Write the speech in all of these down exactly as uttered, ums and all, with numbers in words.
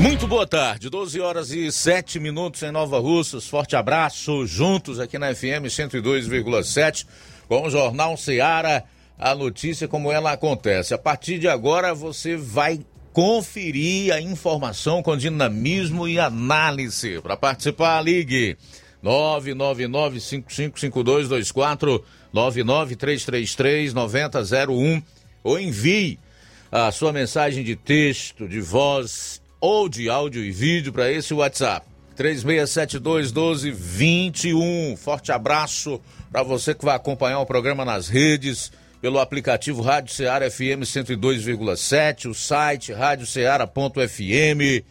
Muito boa tarde, doze horas e sete minutos em Nova Russas. Forte abraço, juntos aqui na F M cento e dois vírgula sete, com o Jornal Ceará, a notícia como ela acontece. A partir de agora você vai conferir a informação com dinamismo e análise. Para participar, ligue nove nove nove, cinco cinco cinco dois dois quatro, nove nove três três três, nove zero zero um, ou envie a sua mensagem de texto, de voz ou de áudio e vídeo para esse WhatsApp, três seis sete dois um dois dois um. Forte abraço para você que vai acompanhar o programa nas redes, pelo aplicativo Rádio Ceará F M cento e dois vírgula sete, o site rádio ceará ponto f m,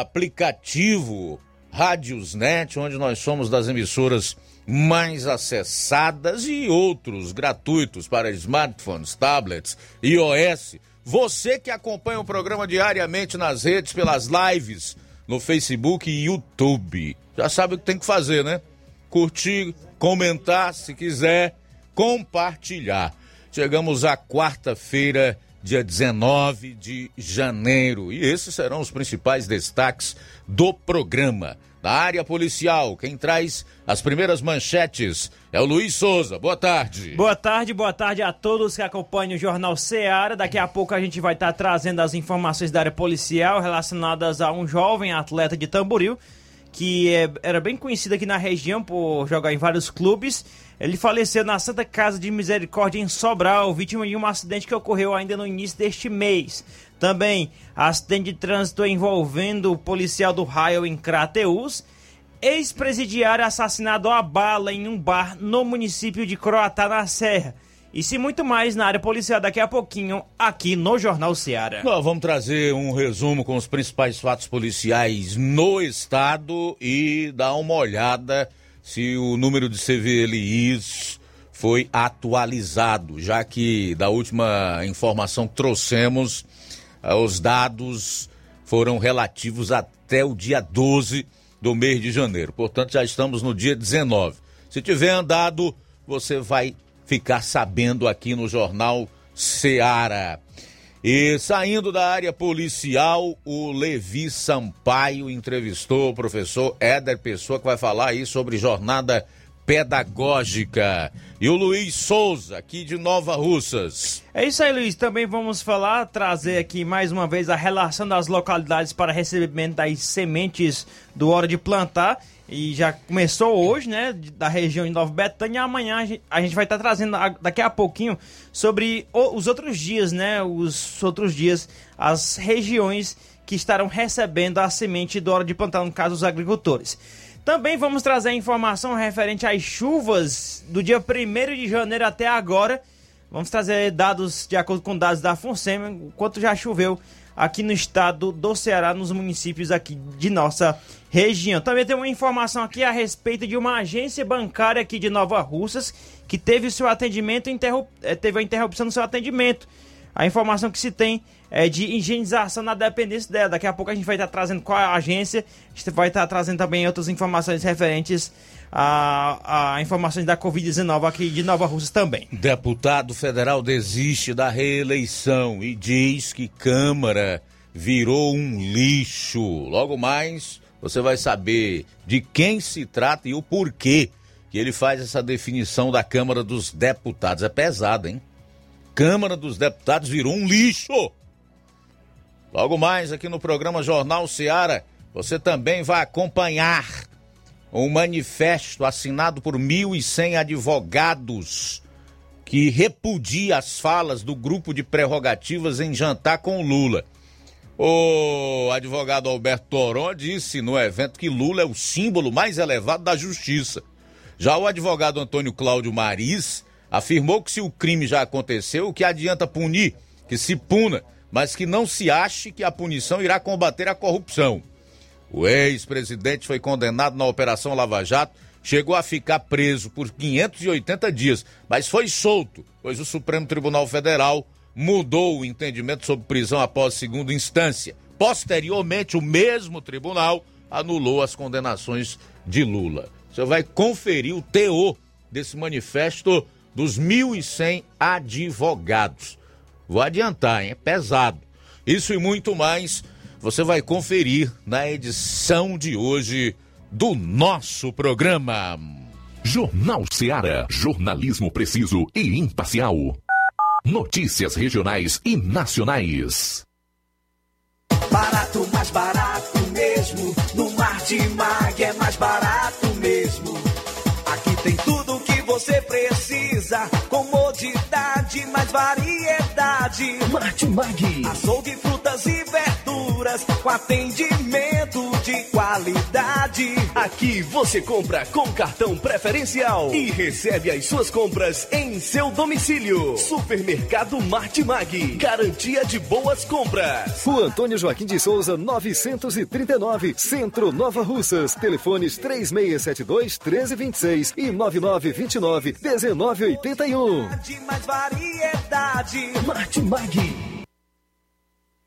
aplicativo Rádiosnet, onde nós somos das emissoras mais acessadas, e outros gratuitos para smartphones, tablets, iOS. Você que acompanha o programa diariamente nas redes, pelas lives, no Facebook e YouTube, já sabe o que tem que fazer, né? Curtir, comentar, se quiser, compartilhar. Chegamos à quarta-feira, dia dezenove de janeiro. E esses serão os principais destaques do programa. Na área policial, quem traz as primeiras manchetes é o Luiz Souza. Boa tarde. Boa tarde, boa tarde a todos que acompanham o Jornal Ceará. Daqui a pouco a gente vai estar trazendo as informações da área policial relacionadas a um jovem atleta de Tamboril, que é, era bem conhecido aqui na região por jogar em vários clubes. Ele faleceu na Santa Casa de Misericórdia, em Sobral, vítima de um acidente que ocorreu ainda no início deste mês. Também, acidente de trânsito envolvendo o policial do raio em Crateús. Ex-presidiário assassinado a bala em um bar no município de Croatá da Serra. E se muito mais na área policial daqui a pouquinho, aqui no Jornal Ceará. Nós vamos trazer um resumo com os principais fatos policiais no estado e dar uma olhada se o número de C V L Is foi atualizado, já que da última informação que trouxemos, os dados foram relativos até o dia doze do mês de janeiro. Portanto, já estamos no dia dezenove. Se tiver andado, você vai ficar sabendo aqui no Jornal Ceará. E saindo da área policial, o Levi Sampaio entrevistou o professor Éder Pessoa, que vai falar aí sobre jornada pedagógica. E o Luiz Souza, aqui de Nova Russas. É isso aí, Luiz. Também vamos falar, trazer aqui mais uma vez a relação das localidades para recebimento das sementes do Hora de Plantar. E já começou hoje, né, da região de Nova Betânia. Amanhã a gente vai estar trazendo daqui a pouquinho sobre os outros dias, né, os outros dias, as regiões que estarão recebendo a semente do Hora de Plantar, no caso, os agricultores. Também vamos trazer informação referente às chuvas do dia primeiro de janeiro até agora. Vamos trazer dados, de acordo com dados da Funceme, o quanto já choveu aqui no estado do Ceará, nos municípios aqui de nossa região. Também tem uma informação aqui a respeito de uma agência bancária aqui de Nova Russas, que teve seu atendimento, interrup... teve a interrupção no seu atendimento. A informação que se tem é de higienização na dependência dela. Daqui a pouco a gente vai estar trazendo qual é a agência. A gente vai estar trazendo também outras informações referentes a, a informações da covid dezenove aqui de Nova Russas também. Deputado federal desiste da reeleição e diz que Câmara virou um lixo. Logo mais você vai saber de quem se trata e o porquê que ele faz essa definição da Câmara dos Deputados. É pesado, hein? Câmara dos Deputados virou um lixo. Logo mais aqui no programa Jornal Ceará, você também vai acompanhar um manifesto assinado por mil e cem advogados que repudia as falas do grupo de prerrogativas em jantar com Lula. O advogado Alberto Toron disse no evento que Lula é o símbolo mais elevado da justiça. Já o advogado Antônio Cláudio Mariz afirmou que se o crime já aconteceu, o que adianta punir? Que se puna, mas que não se ache que a punição irá combater a corrupção. O ex-presidente foi condenado na Operação Lava Jato, chegou a ficar preso por quinhentos e oitenta dias, mas foi solto, pois o Supremo Tribunal Federal mudou o entendimento sobre prisão após segunda instância. Posteriormente, o mesmo tribunal anulou as condenações de Lula. Você vai conferir o teor desse manifesto dos mil e cem advogados. Vou adiantar, hein? É pesado. Isso e muito mais você vai conferir na edição de hoje do nosso programa. Jornal Ceará. Jornalismo preciso e imparcial. Notícias regionais e nacionais. Barato, mais barato mesmo. No Martimag é mais barato mesmo. Aqui tem tudo o que você precisa. Comodidade, mais variedade. Martimag. Açougue, frutas e verduras. Com atendimento de qualidade. Aqui você compra com cartão preferencial e recebe as suas compras em seu domicílio. Supermercado Martimag, garantia de boas compras. Rua Antônio Joaquim de Souza, novecentos e trinta e nove, Centro, Nova Russas. Telefones três seis sete dois, um três dois seis e nove nove dois nove, um nove oito um. Mais variedade. Martimag.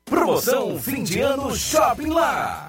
Promoção fim de ano Shopping Lá.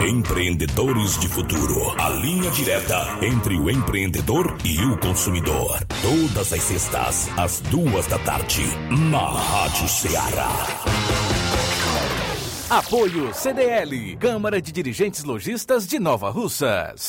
Empreendedores de futuro. A linha direta entre o empreendedor e o consumidor. Todas as sextas, às duas da tarde, na Rádio Ceará. Apoio C D L, Câmara de Dirigentes Lojistas de Nova Russas.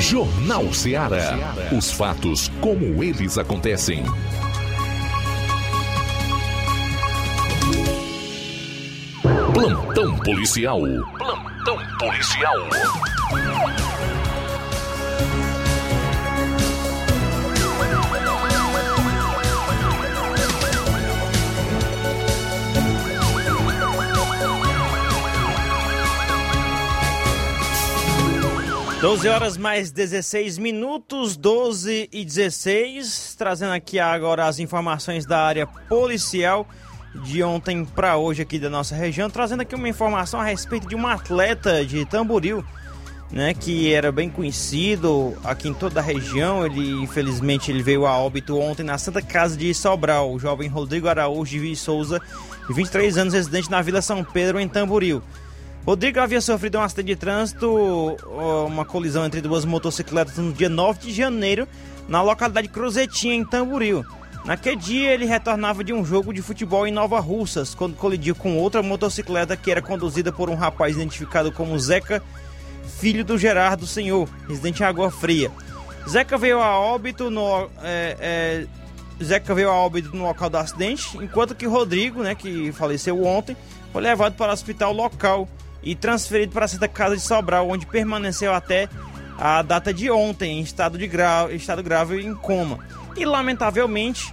Jornal Ceará. Os fatos como eles acontecem. Plantão policial. Plantão policial. doze horas mais dezesseis minutos, doze e dezesseis, trazendo aqui agora as informações da área policial de ontem para hoje aqui da nossa região, trazendo aqui uma informação a respeito de um atleta de Tamboril, né, que era bem conhecido aqui em toda a região. Ele, infelizmente, ele veio a óbito ontem na Santa Casa de Sobral. O jovem Rodrigo Araújo de Souza, de vinte e três anos, residente na Vila São Pedro, em Tamboril. Rodrigo havia sofrido um acidente de trânsito, uma colisão entre duas motocicletas no dia nove de janeiro, na localidade Cruzetinha, em Tamboril. Naquele dia, ele retornava de um jogo de futebol em Nova Russas, quando colidiu com outra motocicleta que era conduzida por um rapaz identificado como Zeca, filho do Gerardo Senhor, residente em Água Fria. Zeca veio a óbito no, é, é, Zeca veio a óbito no local do acidente, enquanto que Rodrigo, né, que faleceu ontem, foi levado para o hospital local e transferido para a Santa Casa de Sobral, onde permaneceu até a data de ontem, em estado, de gra... estado grave e em coma. E, lamentavelmente,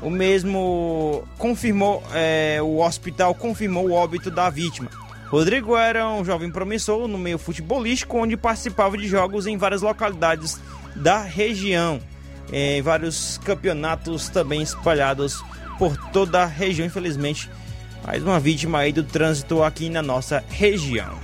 o mesmo confirmou, é, o hospital confirmou o óbito da vítima. Rodrigo era um jovem promissor no meio futebolístico, onde participava de jogos em várias localidades da região, em é, vários campeonatos também espalhados por toda a região. Infelizmente, mais uma vítima aí do trânsito aqui na nossa região.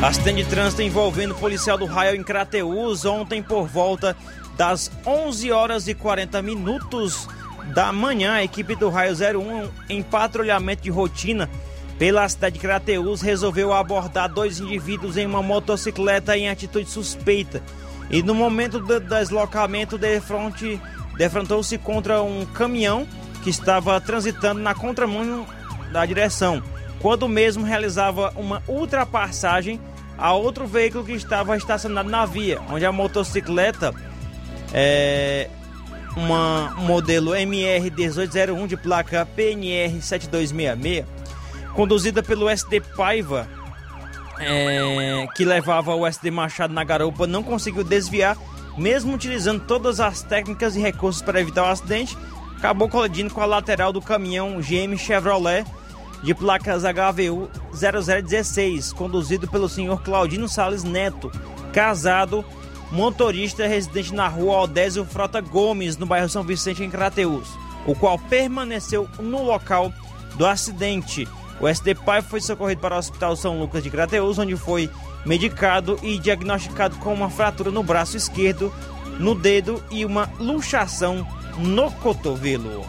Acidente de trânsito envolvendo policial do raio em Crateús ontem por volta das onze horas e quarenta minutos da manhã. A equipe do raio zero um, em patrulhamento de rotina pela cidade de Crateús, resolveu abordar dois indivíduos em uma motocicleta em atitude suspeita e, no momento do deslocamento, defronte, defrontou-se contra um caminhão que estava transitando na contramão da direção. Quando o mesmo realizava uma ultrapassagem a outro veículo que estava estacionado na via, onde a motocicleta, é, uma modelo M R dezoito zero um de placa P N R sete dois seis seis, conduzida pelo S D Paiva, é, que levava o S D Machado na garupa, não conseguiu desviar, mesmo utilizando todas as técnicas e recursos para evitar o acidente, acabou colidindo com a lateral do caminhão G M Chevrolet, de placas H V U zero zero um seis, conduzido pelo senhor Claudino Salles Neto, casado, motorista residente na rua Aldésio Frota Gomes, no bairro São Vicente, em Crateús, o qual permaneceu no local do acidente. O S D Pai foi socorrido para o Hospital São Lucas de Crateús, onde foi medicado e diagnosticado com uma fratura no braço esquerdo, no dedo e uma luxação no cotovelo.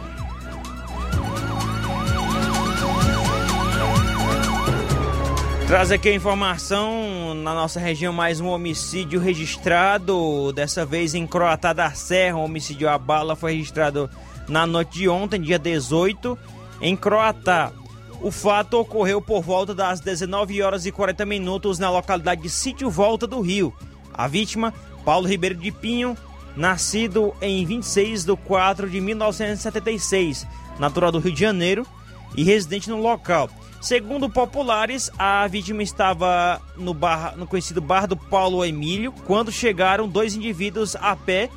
Traz aqui a informação, na nossa região, mais um homicídio registrado, dessa vez em Croatá da Serra. O homicídio à bala foi registrado na noite de ontem, dia dezoito, em Croatá. O fato ocorreu por volta das dezenove horas e quarenta minutos na localidade de Sítio Volta do Rio. A vítima, Paulo Ribeiro de Pinho, nascido em vinte e seis de quatro de mil novecentos e setenta e seis, natural do Rio de Janeiro e residente no local. Segundo populares, a vítima estava no, bar, no conhecido bar do Paulo Emílio, quando chegaram dois indivíduos a pé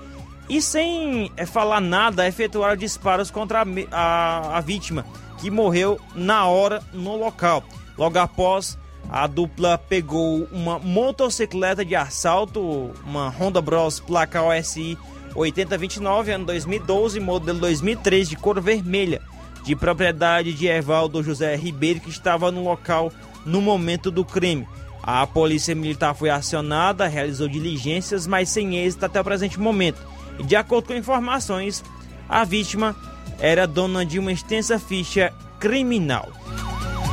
e, sem falar nada, efetuaram disparos contra a, a, a vítima, que morreu na hora no local. Logo após, a dupla pegou uma motocicleta de assalto, uma Honda Bros placa O S I oito zero dois nove, ano dois mil e doze, modelo dois mil e três, de cor vermelha, de propriedade de Evaldo José Ribeiro, que estava no local no momento do crime. A polícia militar foi acionada, realizou diligências, mas sem êxito até o presente momento. De acordo com informações, a vítima era dona de uma extensa ficha criminal.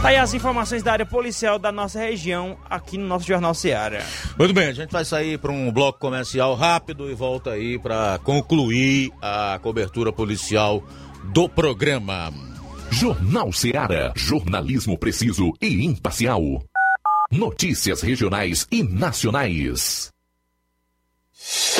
Tá aí as informações da área policial da nossa região, aqui no nosso Jornal Ceará. Muito bem, a gente vai sair para um bloco comercial rápido e volta aí para concluir a cobertura policial do programa. Jornal Ceará, jornalismo preciso e imparcial. Notícias regionais e nacionais.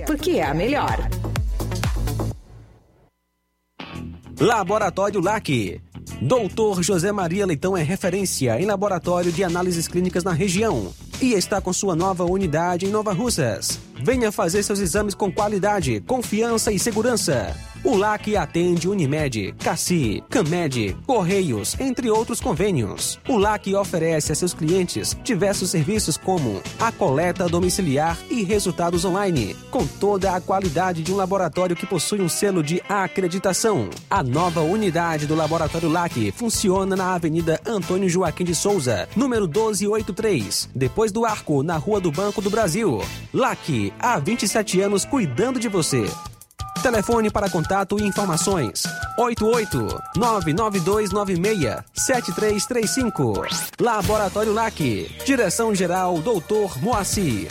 porque é a melhor. Laboratório LAC. Doutor José Maria Leitão é referência em laboratório de análises clínicas na região e está com sua nova unidade em Nova Russas. Venha fazer seus exames com qualidade, confiança e segurança. O LAC atende Unimed, Cassi, Camed, Correios, entre outros convênios. O LAC oferece a seus clientes diversos serviços como a coleta domiciliar e resultados online, com toda a qualidade de um laboratório que possui um selo de acreditação. A nova unidade do Laboratório LAC funciona na Avenida Antônio Joaquim de Souza, número doze oitenta e três, depois do Arco, na Rua do Banco do Brasil. LAC, há vinte e sete anos cuidando de você. Telefone para contato e informações oito oito, nove nove dois nove seis, sete três três cinco. Laboratório LAC. Direção-geral doutor Moacir.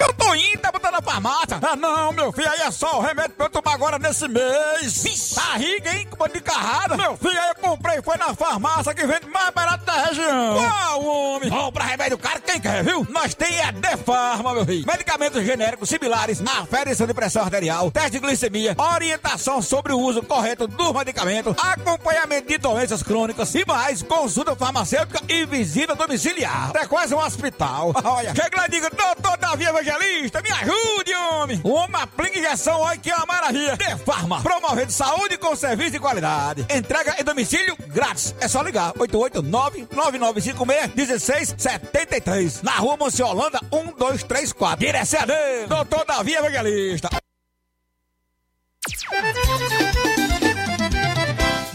Eu tô indo, botar na farmácia. Ah, não, meu filho, aí é só o remédio pra eu tomar agora nesse mês. Vixe. Barriga, hein, de carrada. Meu filho, aí eu comprei, foi na farmácia que vende mais barato da região. Uau, homem. Compra remédio caro, quem quer, viu? Nós tem a Defarma, meu filho. Medicamentos genéricos similares, aferição de pressão arterial, teste de glicemia, orientação sobre o uso correto do medicamento, acompanhamento de doenças crônicas e mais, consulta farmacêutica e visita domiciliar. É quase um hospital. Olha, chega lá e diga, doutor Davi Evangelista, me ajude, homem! Uma aplica injeção, olha que é uma maravilha! Defarma, promovendo saúde com serviço de qualidade. Entrega em domicílio grátis. É só ligar, oito oito nove, nove nove cinco seis, um seis sete três. Na Rua Monsenhor Holanda, um dois três quatro. Direção a Deus, doutor Davi Evangelista.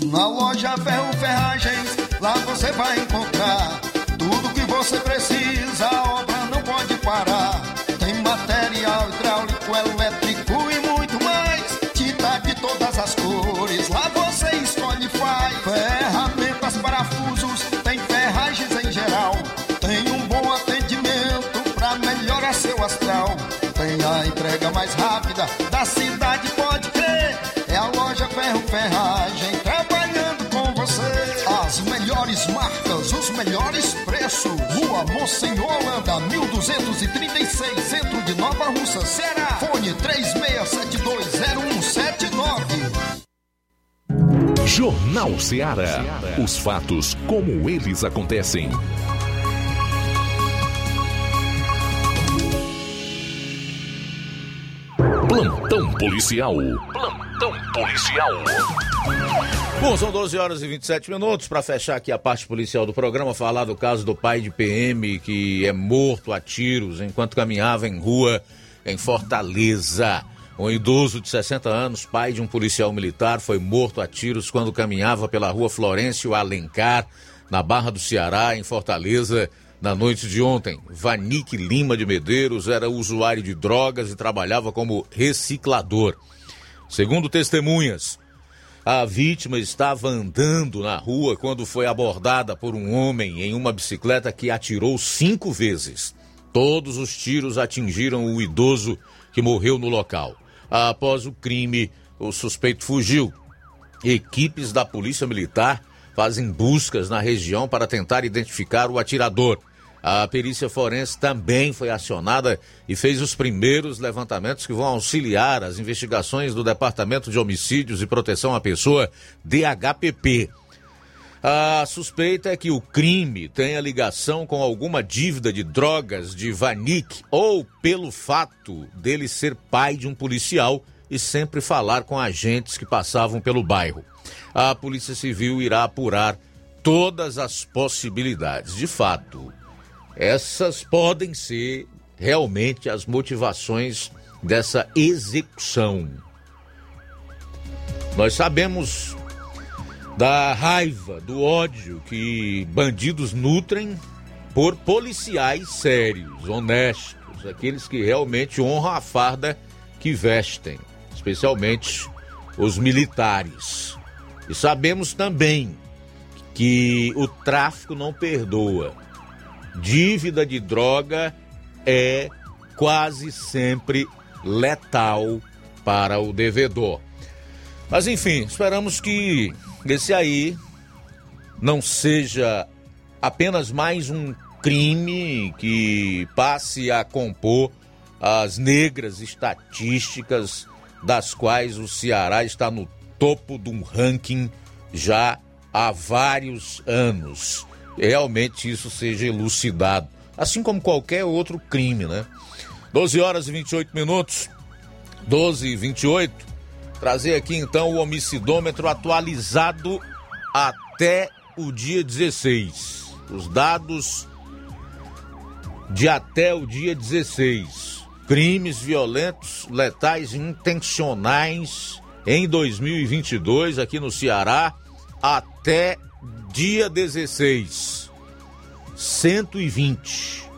Na loja Ferro Ferragens, lá você vai encontrar tudo que você precisa, a obra não pode parar. Tem material hidráulico, elétrico e muito mais. Tinta de todas as cores, lá você escolhe e faz. Ferramentas, parafusos, tem ferragens em geral. Tem um bom atendimento pra melhorar seu astral. Tem a entrega mais rápida da cidade, pode crer. É a loja Ferro Ferragem trabalhando com você. As melhores marcas, os melhores preços. Rua Monsenhor Holanda, mil duzentos e trinta e seis, centro de Nova Russa, Ceará. Fone três seis sete dois zero um sete nove. Jornal Ceará. Os fatos como eles acontecem. Plantão policial. Plantão. Plantão Policial. Bom, são doze horas e vinte e sete minutos. Para fechar aqui a parte policial do programa, falar do caso do pai de P M que é morto a tiros enquanto caminhava em rua em Fortaleza. Um idoso de sessenta anos, pai de um policial militar, foi morto a tiros quando caminhava pela rua Florencio Alencar, na Barra do Ceará, em Fortaleza, na noite de ontem. Vanique Lima de Medeiros era usuário de drogas e trabalhava como reciclador. Segundo testemunhas, a vítima estava andando na rua quando foi abordada por um homem em uma bicicleta que atirou cinco vezes. Todos os tiros atingiram o idoso, que morreu no local. Após o crime, o suspeito fugiu. Equipes da Polícia Militar fazem buscas na região para tentar identificar o atirador. A perícia forense também foi acionada e fez os primeiros levantamentos que vão auxiliar as investigações do Departamento de Homicídios e Proteção à Pessoa, D H P P. A suspeita é que o crime tenha ligação com alguma dívida de drogas de Vanick ou pelo fato dele ser pai de um policial e sempre falar com agentes que passavam pelo bairro. A Polícia Civil irá apurar todas as possibilidades. De fato, essas podem ser realmente as motivações dessa execução. Nós sabemos da raiva, do ódio que bandidos nutrem por policiais sérios, honestos, aqueles que realmente honram a farda que vestem, especialmente os militares. E sabemos também que o tráfico não perdoa. Dívida de droga é quase sempre letal para o devedor. Mas enfim, esperamos que esse aí não seja apenas mais um crime que passe a compor as negras estatísticas das quais o Ceará está no topo de um ranking já há vários anos. Realmente isso seja elucidado, assim como qualquer outro crime, né? doze horas e vinte e oito minutos, doze e vinte e oito. Trazer aqui, então, o homicidômetro atualizado até o dia dezesseis. Os dados de até o dia dezesseis. Crimes violentos, letais e intencionais em dois mil e vinte e dois, aqui no Ceará, até dia dezesseis. cento e vinte.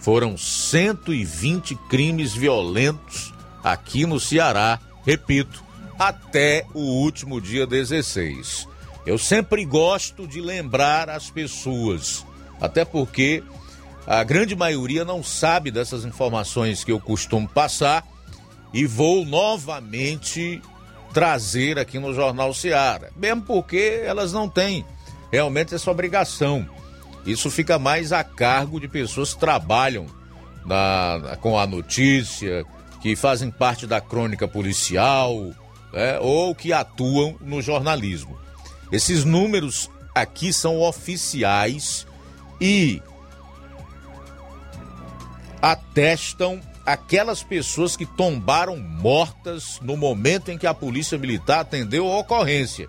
Foram cento e vinte crimes violentos aqui no Ceará. Repito, até o último dia dezesseis. Eu sempre gosto de lembrar as pessoas, até porque a grande maioria não sabe dessas informações que eu costumo passar e vou novamente trazer aqui no Jornal Ceará, mesmo porque elas não têm realmente essa obrigação. Isso fica mais a cargo de pessoas que trabalham na, com a notícia, que fazem parte da crônica policial, né, ou que atuam no jornalismo. Esses números aqui são oficiais e atestam aquelas pessoas que tombaram mortas no momento em que a Polícia Militar atendeu a ocorrência.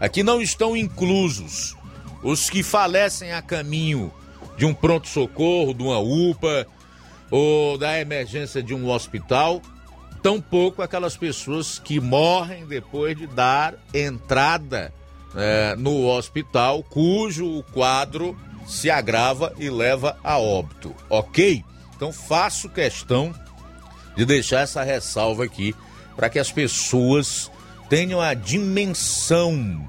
Aqui não estão inclusos os que falecem a caminho de um pronto-socorro, de uma U P A, ou da emergência de um hospital, tampouco aquelas pessoas que morrem depois de dar entrada é, no hospital, cujo quadro se agrava e leva a óbito, ok? Então faço questão de deixar essa ressalva aqui, para que as pessoas tenham a dimensão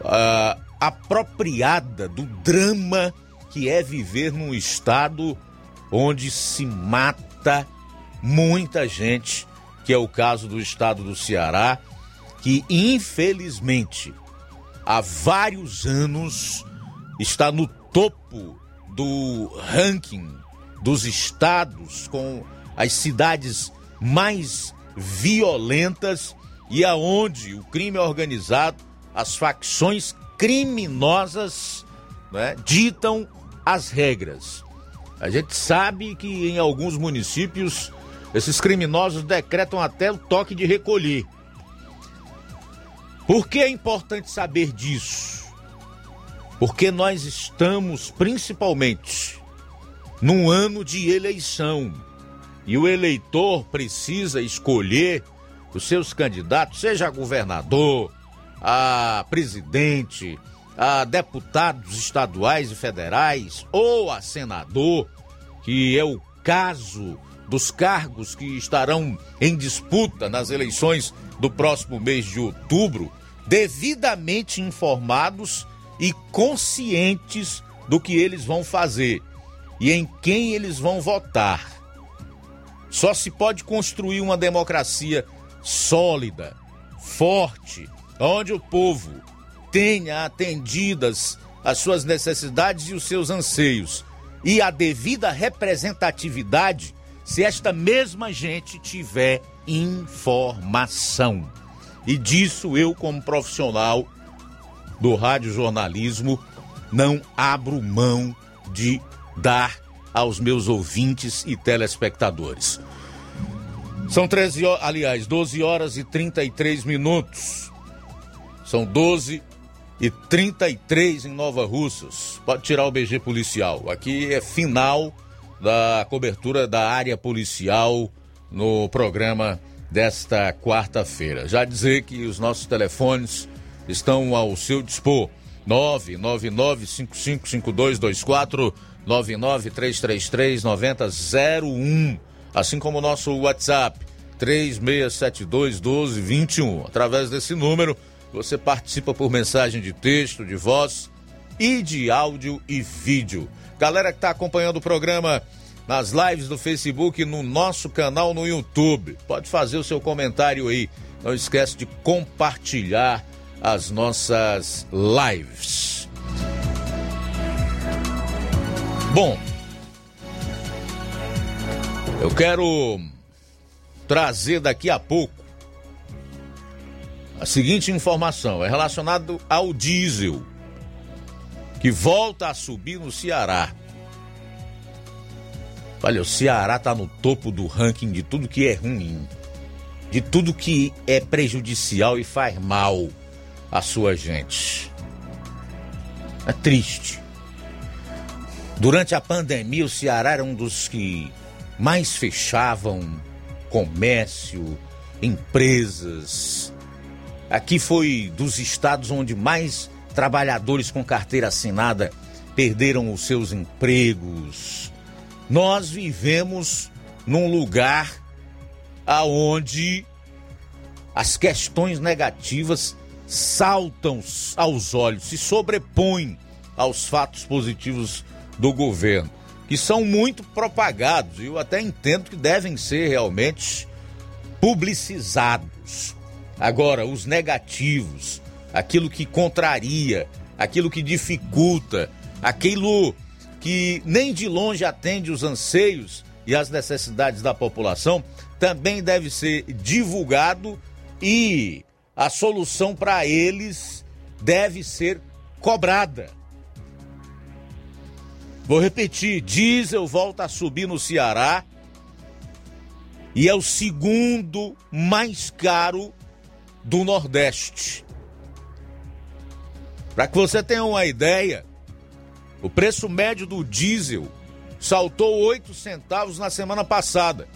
uh, apropriada do drama que é viver num estado onde se mata muita gente, que é o caso do estado do Ceará, que infelizmente há vários anos está no topo do ranking dos estados com as cidades mais violentas e aonde o crime organizado, as facções criminosas, né, ditam as regras. A gente sabe que em alguns municípios Esses criminosos decretam até o toque de recolher. Por que é importante saber disso? Porque nós estamos, principalmente, num ano de eleição. E o eleitor precisa escolher os seus candidatos, seja a governador, a presidente, a deputados estaduais e federais, ou a senador, que é o caso dos cargos que estarão em disputa nas eleições do próximo mês de outubro, devidamente informados e conscientes do que eles vão fazer e em quem eles vão votar. Só se pode construir uma democracia sólida, forte, onde o povo tenha atendidas as suas necessidades e os seus anseios e a devida representatividade, se esta mesma gente tiver informação. E disso eu, como profissional do radiojornalismo, não abro mão de dar aos meus ouvintes e telespectadores. São treze, aliás, doze horas e trinta e três minutos. São doze e trinta e três em Nova Russas. Pode tirar o B G policial. Aqui é final da cobertura da área policial no programa desta quarta-feira. Já dizer que os nossos telefones estão ao seu dispor. nove nove nove, cinco cinco cinco, dois dois quatro, nove nove três três três, nove zero zero um. Assim como o nosso WhatsApp, três seis sete dois, um dois dois um. Através desse número, você participa por mensagem de texto, de voz e de áudio e vídeo. Galera que está acompanhando o programa nas lives do Facebook, no nosso canal no YouTube, pode fazer o seu comentário aí. Não esquece de compartilhar as nossas lives. Bom, eu quero trazer daqui a pouco a seguinte informação, é relacionado ao diesel, que volta a subir no Ceará. Olha, o Ceará está no topo do ranking de tudo que é ruim, de tudo que é prejudicial e faz mal à sua gente. É triste. Durante a pandemia, o Ceará era um dos que mais fechavam comércio, empresas. Aqui foi dos estados onde mais trabalhadores com carteira assinada perderam os seus empregos. Nós vivemos num lugar aonde as questões negativas saltam aos olhos, se sobrepõem aos fatos positivos do governo, que são muito propagados, e eu até entendo que devem ser realmente publicizados. Agora, os negativos, aquilo que contraria, aquilo que dificulta, aquilo que nem de longe atende os anseios e as necessidades da população, também deve ser divulgado, e a solução para eles deve ser cobrada. Vou repetir, diesel volta a subir no Ceará e é o segundo mais caro do Nordeste. Para que você tenha uma ideia, o preço médio do diesel saltou oito centavos na semana passada.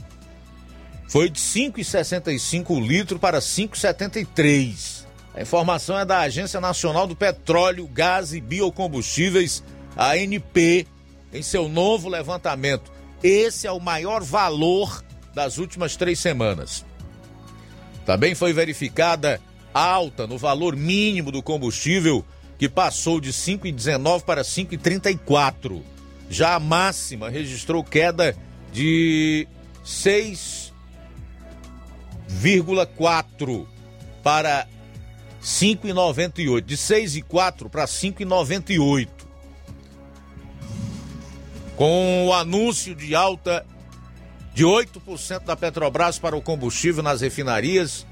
Foi de cinco reais e sessenta e cinco o litro para cinco reais e setenta e três. A informação é da Agência Nacional do Petróleo, Gás e Biocombustíveis, a ANP, em seu novo levantamento. Esse é o maior valor das últimas três semanas. Também foi verificada alta no valor mínimo do combustível, que passou de cinco reais e dezenove centavos para cinco reais e trinta e quatro centavos. Já a máxima registrou queda de seis vírgula quatro para cinco reais e noventa e oito centavos. De seis vírgula quatro para cinco reais e noventa e oito centavos. Com o anúncio de alta de oito por cento da Petrobras para o combustível nas refinarias,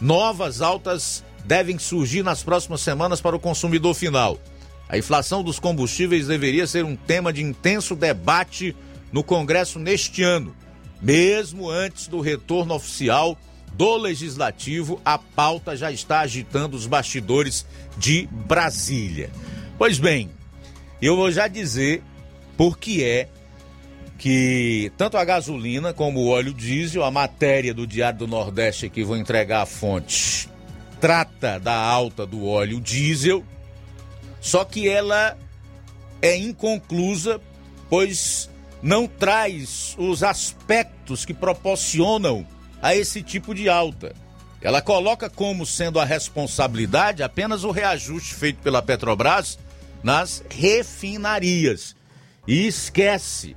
novas altas devem surgir nas próximas semanas para o consumidor final. A inflação dos combustíveis deveria ser um tema de intenso debate no Congresso neste ano, mesmo antes do retorno oficial do Legislativo, a pauta já está agitando os bastidores de Brasília. Pois bem, eu vou já dizer por que é que tanto a gasolina como o óleo diesel, a matéria do Diário do Nordeste, que vou entregar a fonte, trata da alta do óleo diesel, só que ela é inconclusa, pois não traz os aspectos que proporcionam a esse tipo de alta. Ela coloca como sendo a responsabilidade apenas o reajuste feito pela Petrobras nas refinarias. E esquece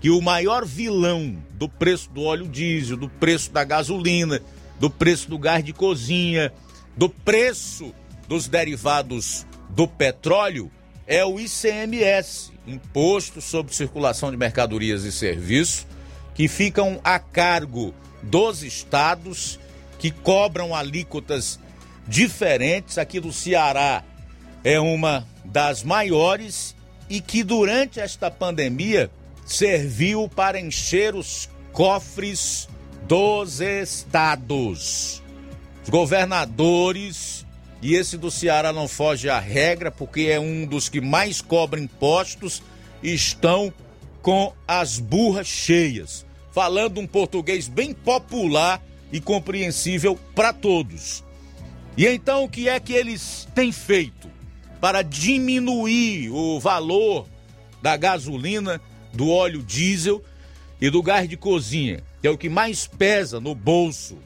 que o maior vilão do preço do óleo diesel, do preço da gasolina, do preço do gás de cozinha, do preço dos derivados do petróleo é o I C M S, Imposto sobre Circulação de Mercadorias e Serviços, que ficam a cargo dos estados, que cobram alíquotas diferentes. Aqui do Ceará é uma das maiores e que durante esta pandemia serviu para encher os cofres dos estados. Os governadores, e esse do Ceará não foge à regra, porque é um dos que mais cobra impostos, estão com as burras cheias, falando um português bem popular e compreensível para todos. E então o que é que eles têm feito para diminuir o valor da gasolina, do óleo diesel e do gás de cozinha, que é o que mais pesa no bolso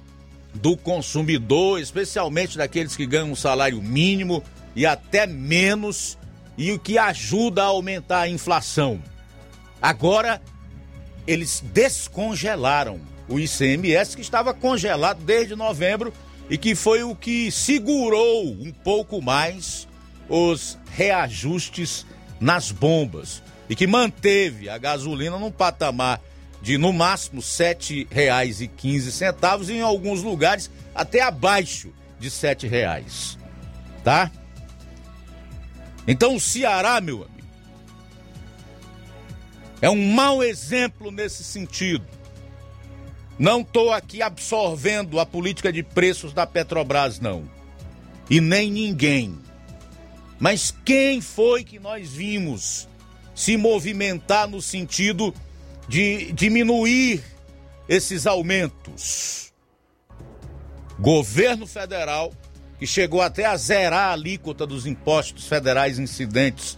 do consumidor, especialmente daqueles que ganham um salário mínimo e até menos, e o que ajuda a aumentar a inflação? Agora, eles descongelaram o I C M S, que estava congelado desde novembro e que foi o que segurou um pouco mais os reajustes nas bombas e que manteve a gasolina num patamar de no máximo sete reais e quinze centavos, e em alguns lugares até abaixo de sete reais, tá? Então o Ceará, meu amigo, é um mau exemplo nesse sentido. Não estou aqui absorvendo a política de preços da Petrobras, não. E nem ninguém. Mas quem foi que nós vimos se movimentar no sentido de diminuir esses aumentos? Governo federal, que chegou até a zerar a alíquota dos impostos federais incidentes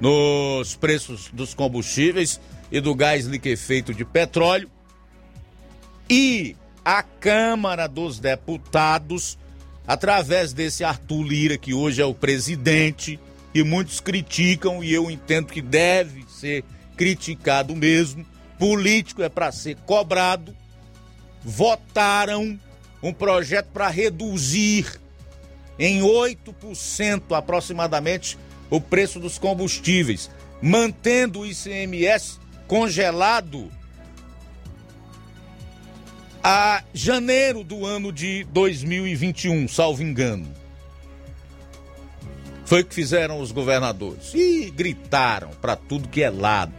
nos preços dos combustíveis e do gás liquefeito de petróleo, e a Câmara dos Deputados, através desse Arthur Lira, que hoje é o presidente, e muitos criticam, e eu entendo que deve ser criticado mesmo, político é para ser cobrado, votaram um projeto para reduzir em oito por cento aproximadamente o preço dos combustíveis, mantendo o I C M S congelado a janeiro do ano de dois mil e vinte e um, salvo engano. Foi o que fizeram os governadores. E gritaram para tudo que é lado.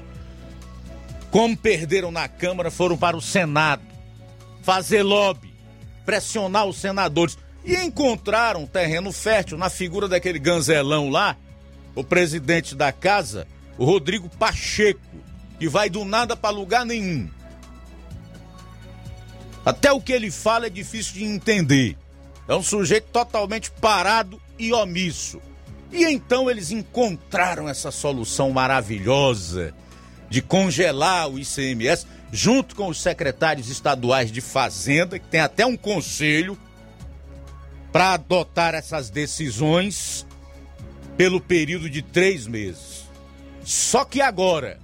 Como perderam na Câmara, foram para o Senado fazer lobby, pressionar os senadores. E encontraram terreno fértil na figura daquele ganzelão lá, o presidente da casa, o Rodrigo Pacheco, que vai do nada para lugar nenhum. Até o que ele fala é difícil de entender. É um sujeito totalmente parado e omisso. E então eles encontraram essa solução maravilhosa de congelar o I C M S, junto com os secretários estaduais de Fazenda, que tem até um conselho para adotar essas decisões pelo período de três meses. Só que agora,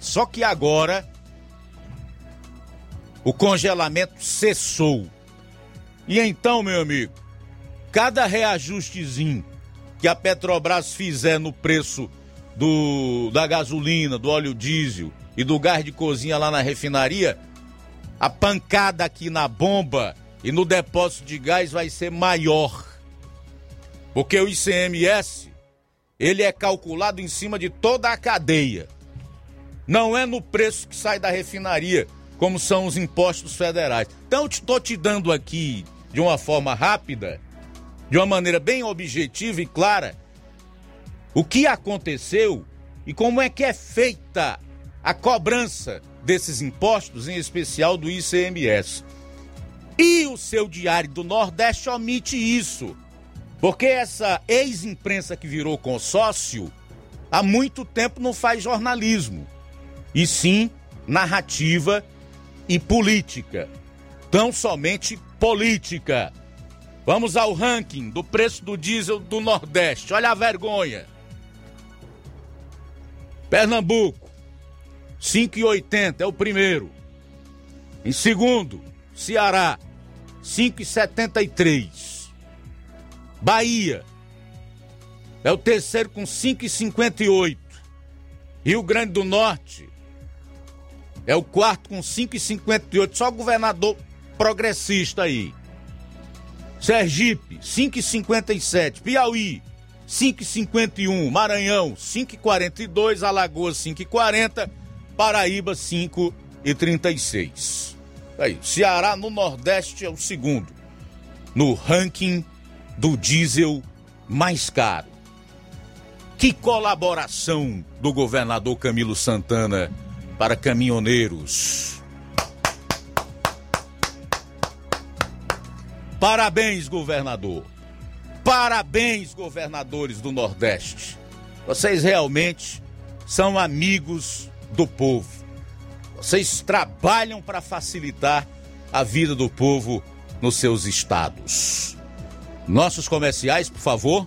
só que agora, o congelamento cessou. E então, meu amigo, cada reajustezinho que a Petrobras fizer no preço do, da gasolina, do óleo diesel e do gás de cozinha lá na refinaria, a pancada aqui na bomba e no depósito de gás vai ser maior. Porque o I C M S, ele é calculado em cima de toda a cadeia. Não é no preço que sai da refinaria, como são os impostos federais. Então, estou te dando aqui, de uma forma rápida, de uma maneira bem objetiva e clara, o que aconteceu e como é que é feita a cobrança desses impostos, em especial do I C M S. E o seu Diário do Nordeste omite isso, porque essa ex-imprensa que virou consórcio, há muito tempo não faz jornalismo, e sim narrativa e política, tão somente política. Vamos ao ranking do preço do diesel do Nordeste. Olha a vergonha. Pernambuco, cinco reais e oitenta centavos é o primeiro. Em segundo, Ceará, cinco reais e setenta e três centavos. Bahia é o terceiro com cinco reais e cinquenta e oito centavos. Rio Grande do Norte é o quarto com cinco reais e cinquenta e oito centavos. Só governador progressista aí. Sergipe, cinco reais e cinquenta e sete centavos. Piauí, cinco reais e cinquenta e um centavos. Maranhão, cinco reais e quarenta e dois centavos. Alagoas, cinco reais e quarenta centavos. Paraíba, cinco reais e trinta e seis centavos. Aí, Ceará no Nordeste é o segundo no ranking do diesel mais caro. Que colaboração do governador Camilo Santana para caminhoneiros. Parabéns, governador. Parabéns, governadores do Nordeste. Vocês realmente são amigos do povo. Vocês trabalham para facilitar a vida do povo nos seus estados. Nossos comerciais, por favor.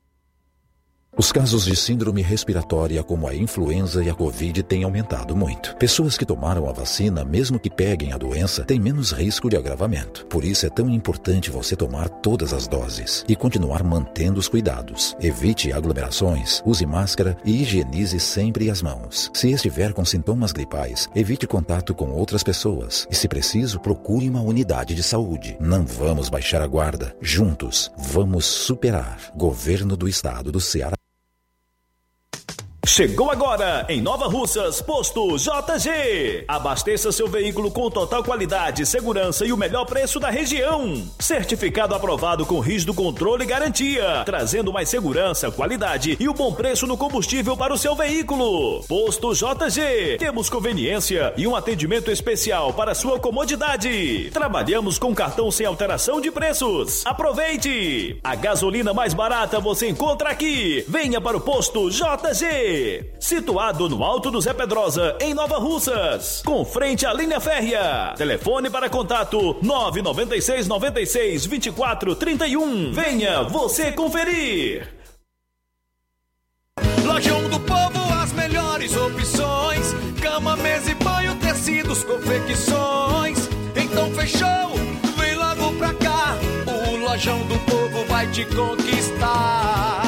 Os casos de síndrome respiratória como a influenza e a Covid têm aumentado muito. Pessoas que tomaram a vacina, mesmo que peguem a doença, têm menos risco de agravamento. Por isso é tão importante você tomar todas as doses e continuar mantendo os cuidados. Evite aglomerações, use máscara e higienize sempre as mãos. Se estiver com sintomas gripais, evite contato com outras pessoas e, se preciso, procure uma unidade de saúde. Não vamos baixar a guarda. Juntos, vamos superar. Governo do Estado do Ceará. Chegou agora, em Nova Russas, Posto J G. Abasteça seu veículo com total qualidade, segurança e o melhor preço da região. Certificado aprovado com rígido controle e garantia, trazendo mais segurança, qualidade e o bom preço no combustível para o seu veículo. Posto J G. Temos conveniência e um atendimento especial para sua comodidade. Trabalhamos com cartão sem alteração de preços. Aproveite! A gasolina mais barata você encontra aqui. Venha para o Posto J G. Situado no Alto do Zé Pedrosa, em Nova Russas, com frente à linha férrea. Telefone para contato nove nove seis nove seis dois quatro três um. Venha você conferir. Lojão do Povo, as melhores opções: cama, mesa e banho, tecidos, confecções. Então fechou, vem logo pra cá. O Lojão do Povo vai te conquistar.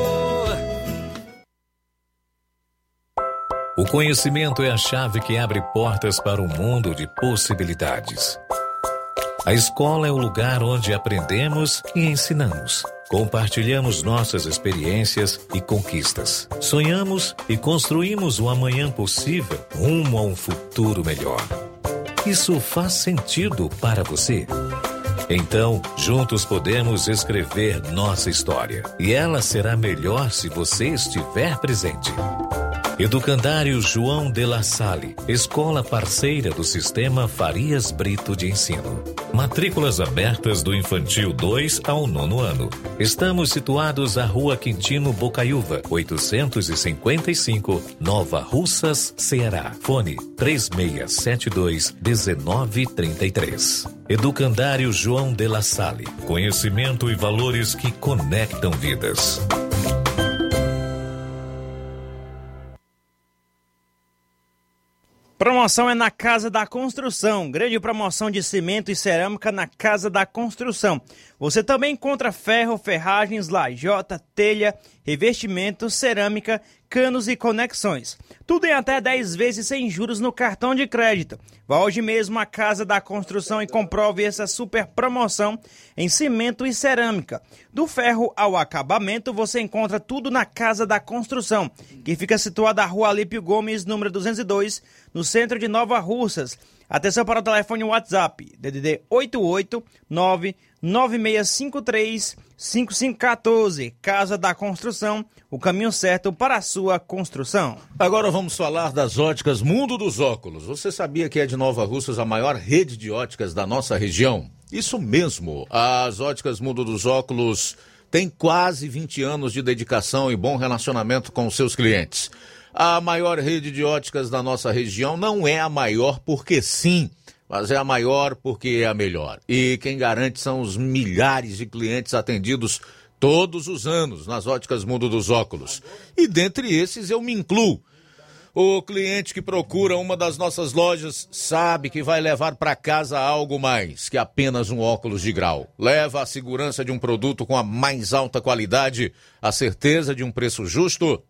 O conhecimento é a chave que abre portas para um mundo de possibilidades. A escola é o lugar onde aprendemos e ensinamos. Compartilhamos nossas experiências e conquistas. Sonhamos e construímos o amanhã possível rumo a um futuro melhor. Isso faz sentido para você? Então, juntos podemos escrever nossa história. E ela será melhor se você estiver presente. Educandário João de La Salle, escola parceira do Sistema Farias Brito de Ensino. Matrículas abertas do Infantil dois ao nono ano. Estamos situados à Rua Quintino Bocaiúva, oitocentos e cinquenta e cinco, Nova Russas, Ceará. Fone três seis sete dois um nove três três. Educandário João de La Salle, conhecimento e valores que conectam vidas. Promoção é na Casa da Construção. Grande promoção de cimento e cerâmica na Casa da Construção. Você também encontra ferro, ferragens, lajota, telha, revestimento, cerâmica, canos e conexões. Tudo em até dez vezes sem juros no cartão de crédito. Vá hoje mesmo à Casa da Construção e comprove essa super promoção em cimento e cerâmica. Do ferro ao acabamento, você encontra tudo na Casa da Construção, que fica situada na Rua Alípio Gomes, número duzentos e dois, no centro de Nova Russas. Atenção para o telefone WhatsApp, D D D oito oito nove nove seis cinco três cinco cinco um quatro. Casa da Construção, o caminho certo para a sua construção. Agora vamos falar das óticas Mundo dos Óculos. Você sabia que é de Nova Russas a maior rede de óticas da nossa região? Isso mesmo, as óticas Mundo dos Óculos têm quase vinte anos de dedicação e bom relacionamento com os seus clientes. A maior rede de óticas da nossa região não é a maior porque sim, mas é a maior porque é a melhor. E quem garante são os milhares de clientes atendidos todos os anos nas óticas Mundo dos Óculos. E dentre esses eu me incluo. O cliente que procura uma das nossas lojas sabe que vai levar para casa algo mais que apenas um óculos de grau. Leva a segurança de um produto com a mais alta qualidade, a certeza de um preço justo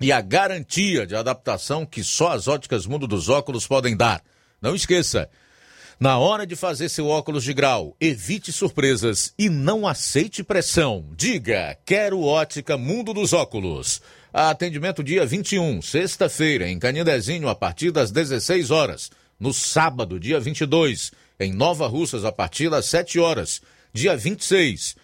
e a garantia de adaptação que só as óticas Mundo dos Óculos podem dar. Não esqueça, na hora de fazer seu óculos de grau, evite surpresas e não aceite pressão. Diga, quero ótica Mundo dos Óculos. Atendimento dia vinte e um, sexta-feira, em Canindezinho, a partir das dezesseis horas. No sábado, dia vinte e dois, em Nova Russas, a partir das sete horas. Dia vinte e seis,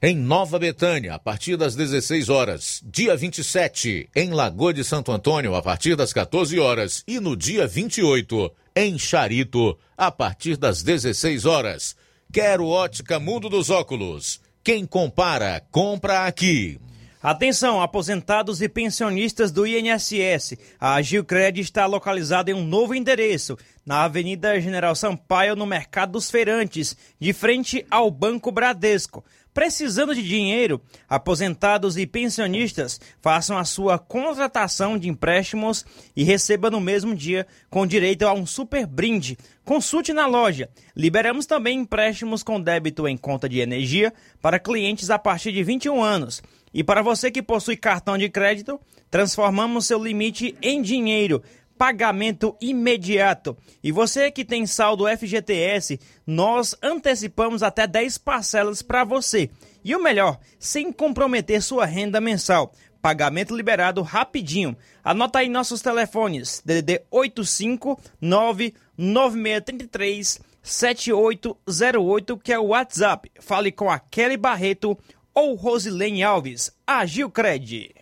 em Nova Betânia, a partir das dezesseis horas. Dia vinte e sete, em Lagoa de Santo Antônio, a partir das quatorze horas. E no dia vinte e oito, em Charito, a partir das dezesseis horas. Quero ótica Mundo dos Óculos. Quem compara, compra aqui. Atenção, aposentados e pensionistas do I N S S. A Agilcred está localizada em um novo endereço, na Avenida General Sampaio, no Mercado dos Feirantes, de frente ao Banco Bradesco. Precisando de dinheiro, aposentados e pensionistas, façam a sua contratação de empréstimos e receba no mesmo dia com direito a um super brinde. Consulte na loja. Liberamos também empréstimos com débito em conta de energia para clientes a partir de vinte e um anos. E para você que possui cartão de crédito, transformamos seu limite em dinheiro. Pagamento imediato. E você que tem saldo F G T S, nós antecipamos até dez parcelas para você. E o melhor, sem comprometer sua renda mensal. Pagamento liberado rapidinho. Anota aí nossos telefones, D D D oito cinco nove nove seis três três sete oito zero oito, que é o WhatsApp. Fale com a Kelly Barreto ou Rosilene Alves. Agilcred.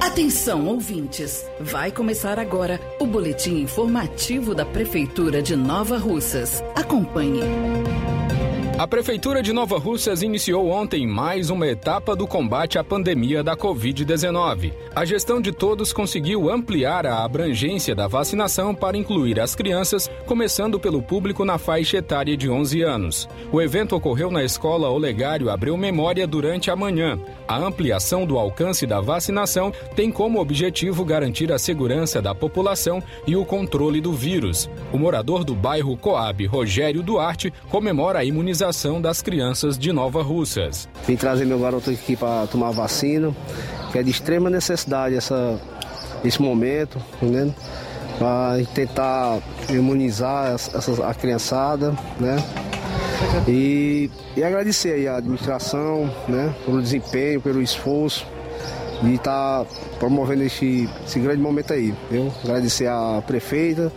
Atenção, ouvintes! Vai começar agora o boletim informativo da Prefeitura de Nova Russas. Acompanhe. A Prefeitura de Nova Russas iniciou ontem mais uma etapa do combate à pandemia da covid dezenove. A gestão de todos conseguiu ampliar a abrangência da vacinação para incluir as crianças, começando pelo público na faixa etária de onze anos. O evento ocorreu na Escola Olegário Abreu Memória durante a manhã. A ampliação do alcance da vacinação tem como objetivo garantir a segurança da população e o controle do vírus. O morador do bairro Coab, Rogério Duarte, comemora a imunização das crianças de Nova Russas. Vim trazer meu garoto aqui para tomar vacina, que é de extrema necessidade essa, esse momento, né? Para tentar imunizar essa, essa, a criançada, né? E, e agradecer aí a administração, né? Pelo desempenho, pelo esforço de estar promovendo esse, esse grande momento aí. Viu? Agradecer à prefeita,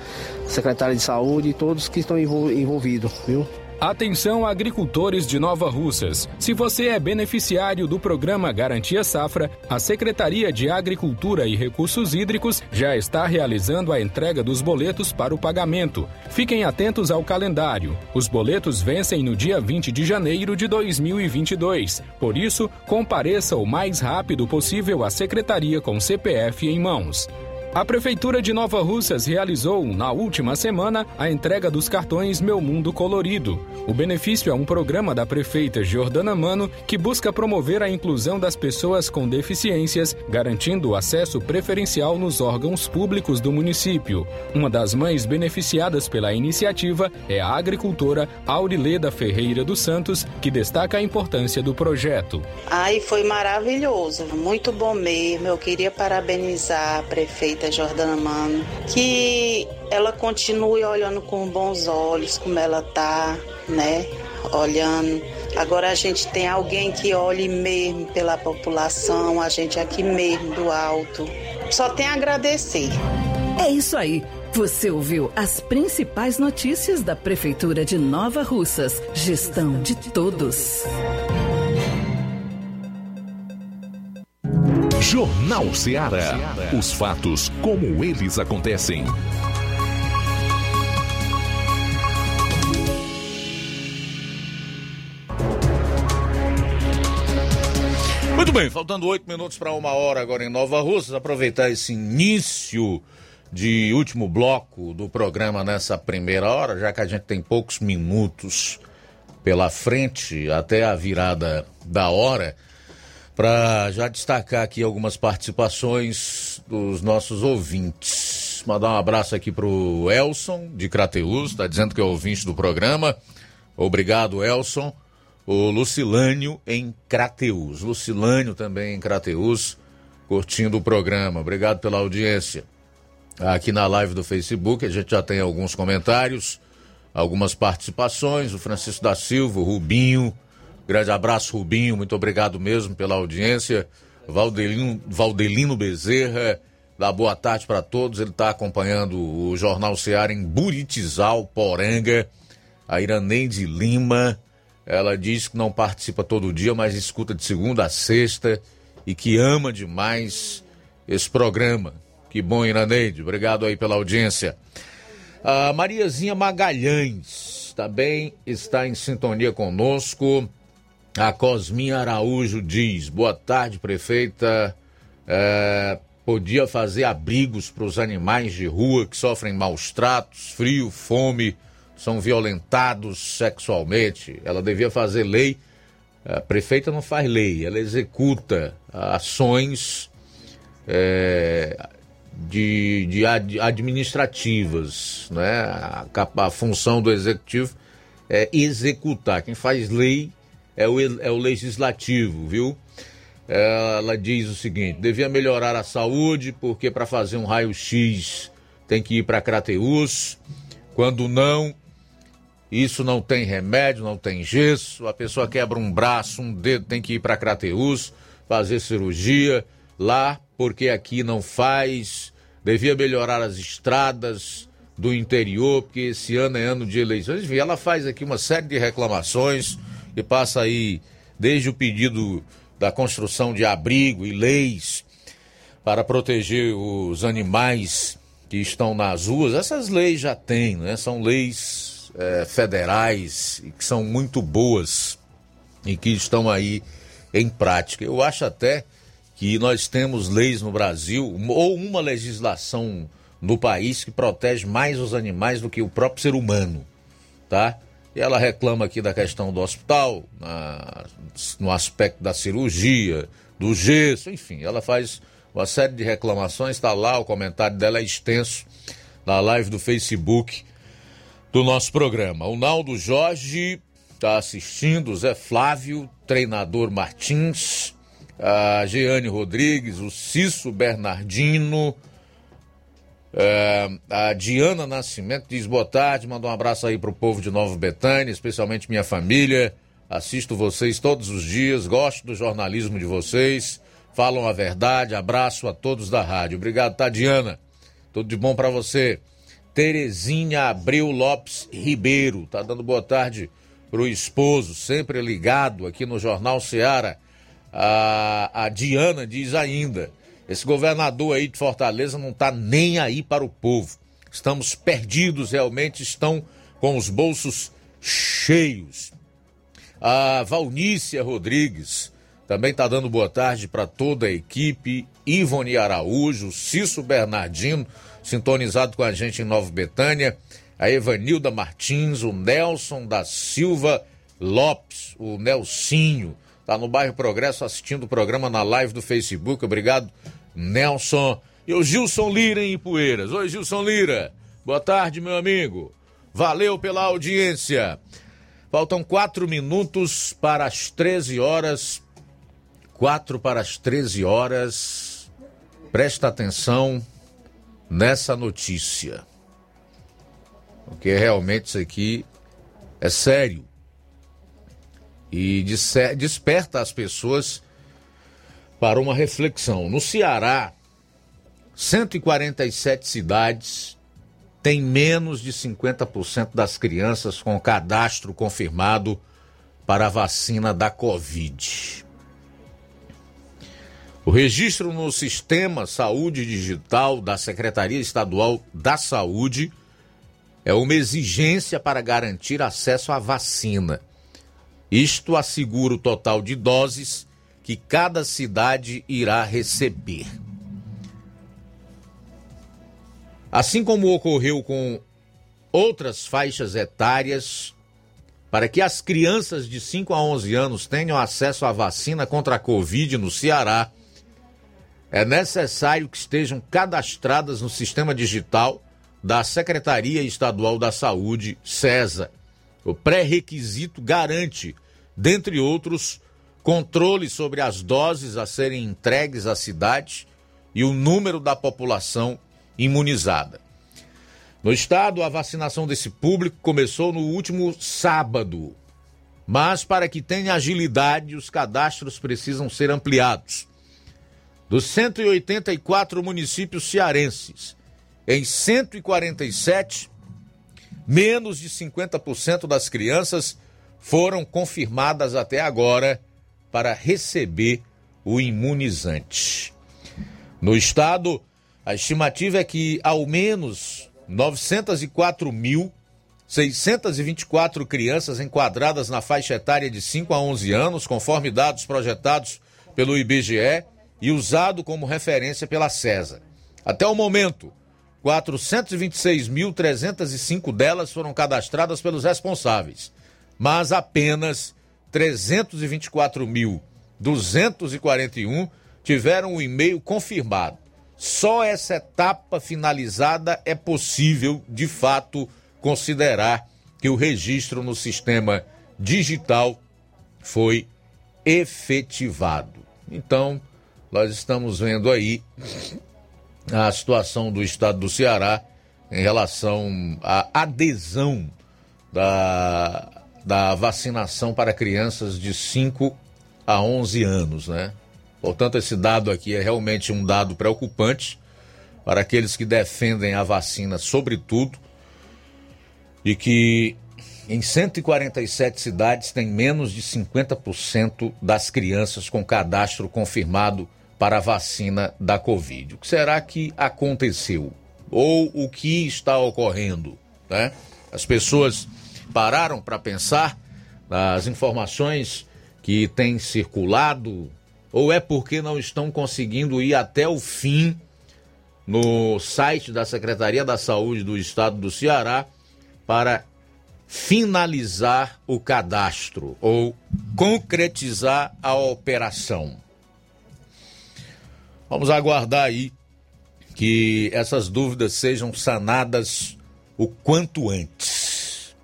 secretária de saúde e todos que estão envolvidos, viu? Atenção, agricultores de Nova Russas. Se você é beneficiário do programa Garantia Safra, a Secretaria de Agricultura e Recursos Hídricos já está realizando a entrega dos boletos para o pagamento. Fiquem atentos ao calendário. Os boletos vencem no dia vinte de janeiro de dois mil e vinte e dois. Por isso, compareça o mais rápido possível à Secretaria com C P F em mãos. A Prefeitura de Nova Russas realizou, na última semana, a entrega dos cartões Meu Mundo Colorido. O benefício é um programa da prefeita Jordana Mano que busca promover a inclusão das pessoas com deficiências, garantindo acesso preferencial nos órgãos públicos do município. Uma das mães beneficiadas pela iniciativa é a agricultora Aurileda Ferreira dos Santos, que destaca a importância do projeto. Ai, foi maravilhoso, muito bom mesmo. Eu queria parabenizar a prefeita Jordana Mano, que ela continue olhando com bons olhos como ela tá, né, olhando. Agora a gente tem alguém que olhe mesmo pela população, a gente aqui mesmo do alto. Só tem a agradecer. É isso aí. Você ouviu as principais notícias da Prefeitura de Nova Russas. Gestão de todos. Jornal Ceará. Os fatos como eles acontecem. Muito bem, faltando oito minutos para uma hora agora em Nova Russas. Aproveitar esse início de último bloco do programa nessa primeira hora, já que a gente tem poucos minutos pela frente até a virada da hora, para já destacar aqui algumas participações dos nossos ouvintes. Mandar um abraço aqui pro Elson, de Crateús, está dizendo que é ouvinte do programa. Obrigado, Elson. O Lucilânio em Crateús. Lucilânio também em Crateús, curtindo o programa. Obrigado pela audiência. Aqui na live do Facebook, a gente já tem alguns comentários, algumas participações. O Francisco da Silva, o Rubinho. Grande abraço, Rubinho, muito obrigado mesmo pela audiência. Valdelino, Valdelino Bezerra, dá boa tarde para todos. Ele está acompanhando o Jornal Ceará em Buritizal, Poranga. A Iraneide Lima, ela diz que não participa todo dia, mas escuta de segunda a sexta e que ama demais esse programa. Que bom, Iraneide, obrigado aí pela audiência. A Mariazinha Magalhães também está em sintonia conosco. A Cosminha Araújo diz, boa tarde, prefeita, é, podia fazer abrigos para os animais de rua que sofrem maus tratos, frio, fome, são violentados sexualmente. Ela devia fazer lei. A prefeita não faz lei, ela executa ações é, de, de ad, administrativas, né? A, a função do executivo é executar. Quem faz lei É o, é o legislativo, viu? Ela diz o seguinte, devia melhorar a saúde, porque para fazer um raio-x tem que ir para Crateús. Quando não, isso não tem remédio, não tem gesso. A pessoa quebra um braço, um dedo, tem que ir para Crateús, fazer cirurgia lá, porque aqui não faz. Devia melhorar as estradas do interior, porque esse ano é ano de eleições. Enfim, ela faz aqui uma série de reclamações que passa aí desde o pedido da construção de abrigo e leis para proteger os animais que estão nas ruas. Essas leis já tem, né? São leis é, federais e que são muito boas e que estão aí em prática. Eu acho até que nós temos leis no Brasil ou uma legislação no país que protege mais os animais do que o próprio ser humano, tá? E ela reclama aqui da questão do hospital, na, no aspecto da cirurgia, do gesso, enfim. Ela faz uma série de reclamações, está lá, o comentário dela é extenso, na live do Facebook do nosso programa. O Naldo Jorge está assistindo, o Zé Flávio, treinador Martins, a Jeane Rodrigues, o Cício Bernardino, Uh, a Diana Nascimento diz boa tarde, manda um abraço aí pro povo de Nova Betânia, especialmente minha família, assisto vocês todos os dias, gosto do jornalismo de vocês, falam a verdade, abraço a todos da rádio. Obrigado, tá, Diana? Tudo de bom para você. Terezinha Abreu Lopes Ribeiro tá dando boa tarde pro esposo, sempre ligado aqui no Jornal Ceará. A, a Diana diz ainda, esse governador aí de Fortaleza não está nem aí para o povo. Estamos perdidos, realmente estão com os bolsos cheios. A Valnícia Rodrigues Também está dando boa tarde para toda a equipe, Ivone Araújo, Cício Bernardino, sintonizado com a gente em Nova Betânia, a Evanilda Martins, o Nelson da Silva Lopes, o Nelsinho, está no bairro Progresso assistindo o programa na live do Facebook, obrigado, Nelson. E o Gilson Lira em Ipueiras. Oi, Gilson Lira, boa tarde, meu amigo, valeu pela audiência. Faltam quatro minutos para as treze horas, quatro para as treze horas, presta atenção nessa notícia, porque realmente isso aqui é sério e desperta as pessoas para uma reflexão. No Ceará, cento e quarenta e sete cidades têm menos de cinquenta por cento das crianças com cadastro confirmado para a vacina da Covid. O registro no Sistema Saúde Digital da Secretaria Estadual da Saúde é uma exigência para garantir acesso à vacina. Isto assegura o total de doses que cada cidade irá receber. Assim como ocorreu com outras faixas etárias, para que as crianças de cinco a onze anos tenham acesso à vacina contra a Covid no Ceará, é necessário que estejam cadastradas no Sistema Digital da Secretaria Estadual da Saúde, SESA. O pré-requisito garante, dentre outros, controle sobre as doses a serem entregues à cidade e o número da população imunizada. No estado, a vacinação desse público começou no último sábado, mas para que tenha agilidade, os cadastros precisam ser ampliados. Dos cento e oitenta e quatro municípios cearenses, em cento e quarenta e sete, menos de cinquenta por cento das crianças foram confirmadas até agora para receber o imunizante. No estado, a estimativa é que ao menos novecentos e quatro mil, seiscentos e vinte e quatro crianças enquadradas na faixa etária de cinco a onze anos, conforme dados projetados pelo I B G E e usado como referência pela SESA. Até o momento, quatrocentos e vinte e seis mil, trezentos e cinco delas foram cadastradas pelos responsáveis, mas apenas trezentos e vinte e quatro mil, duzentos e quarenta e um tiveram o e-mail confirmado. Só essa etapa finalizada é possível, de fato, considerar que o registro no sistema digital foi efetivado. Então, nós estamos vendo aí a situação do estado do Ceará em relação à adesão da, da vacinação para crianças de cinco a onze anos, né? Portanto, esse dado aqui é realmente um dado preocupante para aqueles que defendem a vacina, sobretudo, e que em cento e quarenta e sete cidades tem menos de cinquenta por cento das crianças com cadastro confirmado para a vacina da Covid. O que será que aconteceu? Ou o que está ocorrendo, né? As pessoas pararam para pensar nas informações que têm circulado, ou é porque não estão conseguindo ir até o fim no site da Secretaria da Saúde do Estado do Ceará para finalizar o cadastro ou concretizar a operação. Vamos aguardar aí que essas dúvidas sejam sanadas o quanto antes.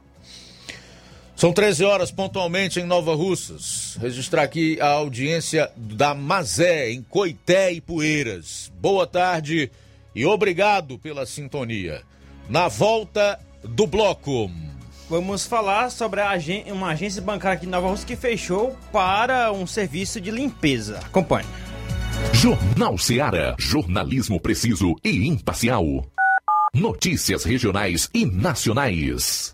São treze horas pontualmente em Nova Russas. Registrar aqui a audiência da Mazé, em Coité e Poeiras. Boa tarde e obrigado pela sintonia. Na volta do bloco, vamos falar sobre a agen- uma agência bancária aqui em Nova Rússia que fechou para um serviço de limpeza. Acompanhe. Jornal Ceará. Jornalismo preciso e imparcial. Notícias regionais e nacionais.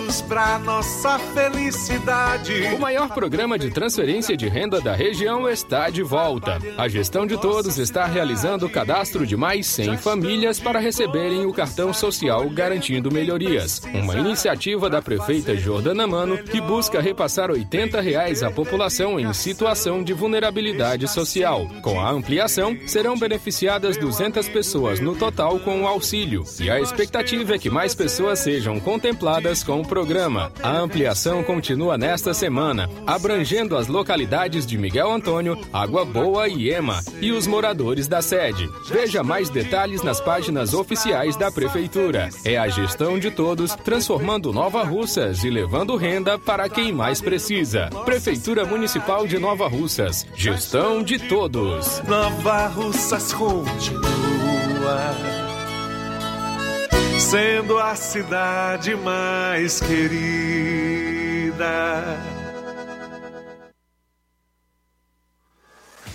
para nossa felicidade. O maior programa de transferência de renda da região está de volta. A Gestão de Todos está realizando o cadastro de mais cem famílias para receberem o cartão social Garantindo Melhorias, uma iniciativa da prefeita Jordana Mano que busca repassar oitenta reais à população em situação de vulnerabilidade social. Com a ampliação, serão beneficiadas duzentas pessoas no total com o auxílio, e a expectativa é que mais pessoas pessoas sejam contempladas com o programa. A ampliação continua nesta semana, abrangendo as localidades de Miguel Antônio, Água Boa e Ema e os moradores da sede. Veja mais detalhes nas páginas oficiais da Prefeitura. É a Gestão de Todos, transformando Nova Russas e levando renda para quem mais precisa. Prefeitura Municipal de Nova Russas. Gestão de Todos. Nova Russas continua sendo a cidade mais querida.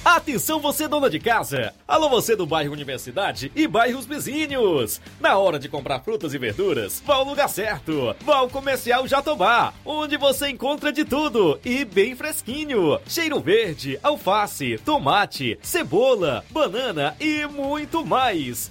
Atenção você, dona de casa! Alô você do bairro Universidade e bairros vizinhos! Na hora de comprar frutas e verduras, vá ao lugar certo! Vá ao Comercial Jatobá, onde você encontra de tudo e bem fresquinho! Cheiro verde, alface, tomate, cebola, banana e muito mais!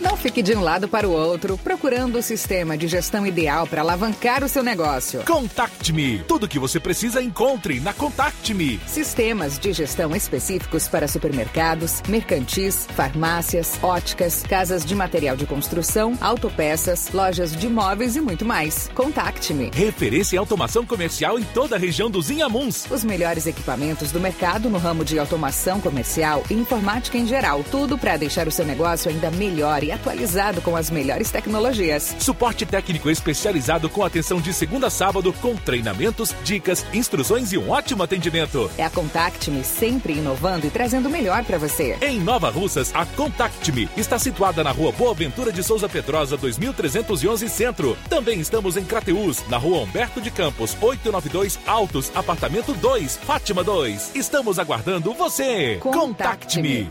Não fique de um lado para o outro, procurando o sistema de gestão ideal para alavancar o seu negócio. Contact-me. Tudo o que você precisa encontre na Contact-me. Sistemas de gestão específicos para supermercados, mercantis, farmácias, óticas, casas de material de construção, autopeças, lojas de móveis e muito mais. Contact-me. Referência em automação comercial em toda a região dos Inhamuns. Os melhores equipamentos do mercado no ramo de automação comercial e informática em geral. Tudo para deixar o seu negócio ainda melhor e atualizado com as melhores tecnologias. Suporte técnico especializado com atenção de segunda a sábado, com treinamentos, dicas, instruções e um ótimo atendimento. É a Contact-me, sempre inovando e trazendo o melhor para você. Em Nova Russas, a Contact-me está situada na Rua Boa Ventura de Souza Pedrosa, dois mil trezentos e onze Centro. Também estamos em Crateús, na Rua Humberto de Campos, oitocentos e noventa e dois Altos, apartamento dois, Fátima dois. Estamos aguardando você. Contact-me.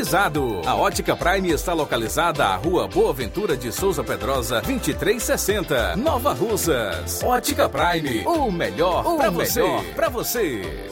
A Ótica Prime está localizada à Rua Boa Ventura de Souza Pedrosa, vinte e três sessenta, Nova Russas. Ótica Prime, o melhor para você. você.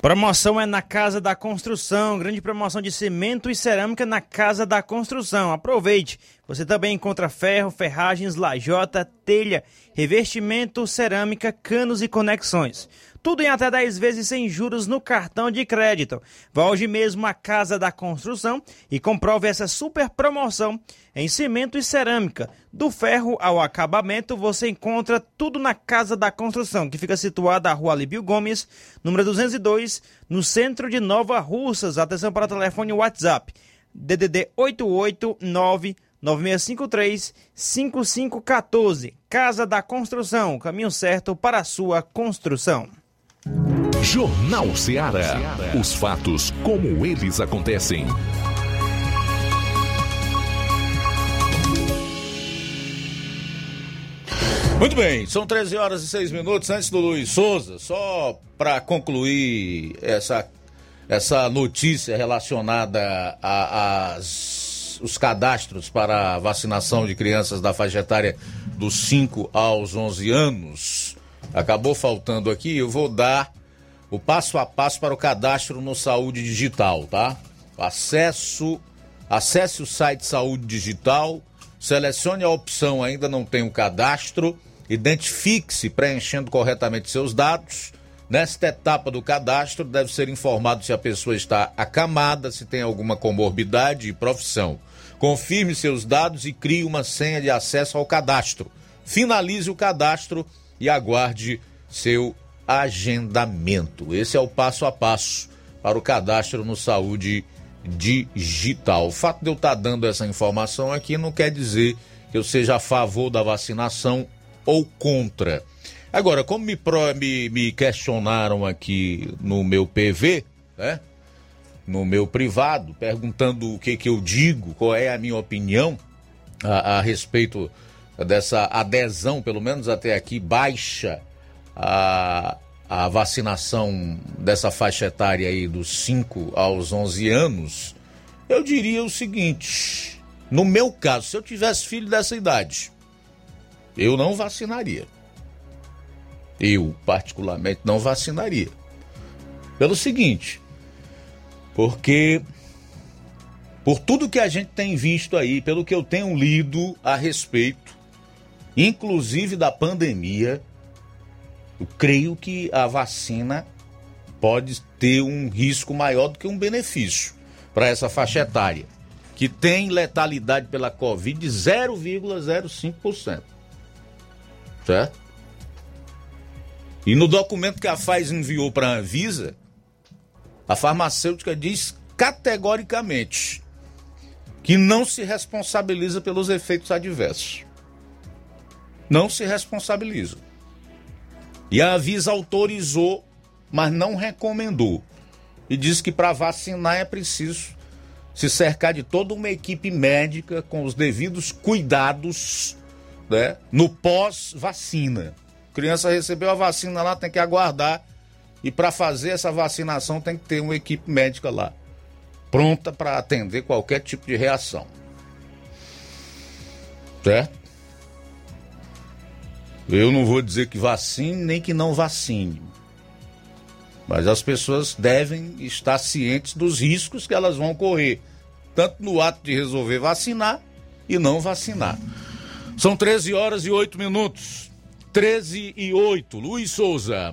Promoção é na Casa da Construção. Grande promoção de cimento e cerâmica na Casa da Construção. Aproveite. Você também encontra ferro, ferragens, lajota, telha, revestimento, cerâmica, canos e conexões. Tudo em até dez vezes sem juros no cartão de crédito. Vá hoje mesmo à Casa da Construção e comprove essa super promoção em cimento e cerâmica. Do ferro ao acabamento, você encontra tudo na Casa da Construção, que fica situada na Rua Alíbio Gomes, número duzentos e dois, no centro de Nova Russas. Atenção para o telefone WhatsApp, D D D oito oito nove nove seis cinco três, cinco cinco um quatro. Casa da Construção, o caminho certo para a sua construção. Jornal Ceará. Os fatos como eles acontecem. Muito bem, são treze horas e seis minutos. Antes do Luiz Souza, só para concluir essa, essa notícia relacionada aos cadastros para a vacinação de crianças da faixa etária dos cinco aos onze anos. Acabou faltando aqui, eu vou dar o passo a passo para o cadastro no Saúde Digital, tá? Acesso, acesse o site Saúde Digital, selecione a opção Ainda Não Tem o Cadastro, identifique-se preenchendo corretamente seus dados. Nesta etapa do cadastro, deve ser informado se a pessoa está acamada, se tem alguma comorbidade e profissão. Confirme seus dados e crie uma senha de acesso ao cadastro. Finalize o cadastro e aguarde seu agendamento. Esse é o passo a passo para o cadastro no Saúde Digital. O fato de eu estar dando essa informação aqui não quer dizer que eu seja a favor da vacinação ou contra. Agora, como me, pro, me, me questionaram aqui no meu P V, né, no meu privado, perguntando o que, que eu digo, qual é a minha opinião a, a respeito dessa adesão, pelo menos até aqui, baixa a, a vacinação dessa faixa etária aí dos cinco aos onze anos, eu diria o seguinte: no meu caso, se eu tivesse filho dessa idade, eu não vacinaria. Eu, particularmente, não vacinaria. Pelo seguinte, porque... por tudo que a gente tem visto aí, pelo que eu tenho lido a respeito, inclusive da pandemia, eu creio que a vacina pode ter um risco maior do que um benefício para essa faixa etária, que tem letalidade pela Covid de zero vírgula zero cinco por cento. Certo? E no documento que a Pfizer enviou para a Anvisa, a farmacêutica diz categoricamente que não se responsabiliza pelos efeitos adversos. Não se responsabiliza. E a Anvisa autorizou, mas não recomendou. E diz que para vacinar é preciso se cercar de toda uma equipe médica com os devidos cuidados, né, no pós-vacina. A criança recebeu a vacina lá, tem que aguardar. E para fazer essa vacinação tem que ter uma equipe médica lá, pronta para atender qualquer tipo de reação. Certo? Eu não vou dizer que vacine nem que não vacine, mas as pessoas devem estar cientes dos riscos que elas vão correr, tanto no ato de resolver vacinar e não vacinar. São treze horas e oito minutos. treze e oito. Luiz Souza.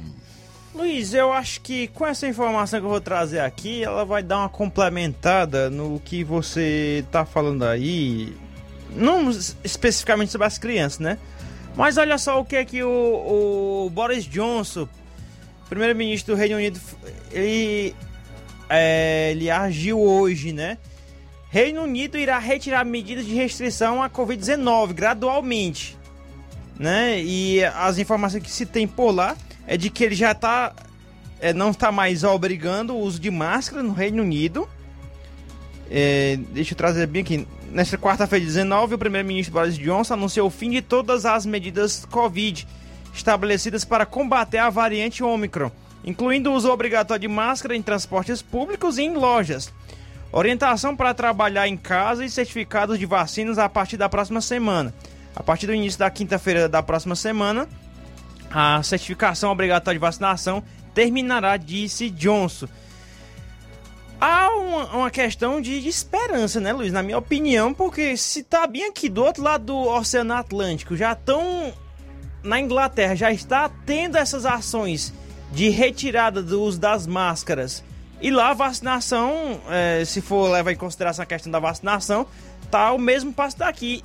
Luiz, eu acho que com essa informação que eu vou trazer aqui, ela vai dar uma complementada no que você tá falando aí, não especificamente sobre as crianças, né? Mas olha só o que é que o, o Boris Johnson, primeiro-ministro do Reino Unido, ele, é, ele agiu hoje, né? Reino Unido irá retirar medidas de restrição à covid dezenove gradualmente, né? E as informações que se tem por lá é de que ele já tá, é, não está mais obrigando o uso de máscara no Reino Unido. É, deixa eu trazer bem aqui. Nesta quarta-feira, dezenove, o primeiro-ministro Boris Johnson anunciou o fim de todas as medidas Covid estabelecidas para combater a variante Ômicron, incluindo o uso obrigatório de máscara em transportes públicos e em lojas, orientação para trabalhar em casa e certificados de vacinas a partir da próxima semana. A partir do início da quinta-feira da próxima semana, a certificação obrigatória de vacinação terminará, disse Johnson. Há uma, uma questão de, de esperança, né, Luiz? Na minha opinião, porque se tá bem aqui do outro lado do Oceano Atlântico, já estão na Inglaterra, já está tendo essas ações de retirada do uso das máscaras. E lá a vacinação, é, se for levar em consideração a questão da vacinação, tá o mesmo passo daqui.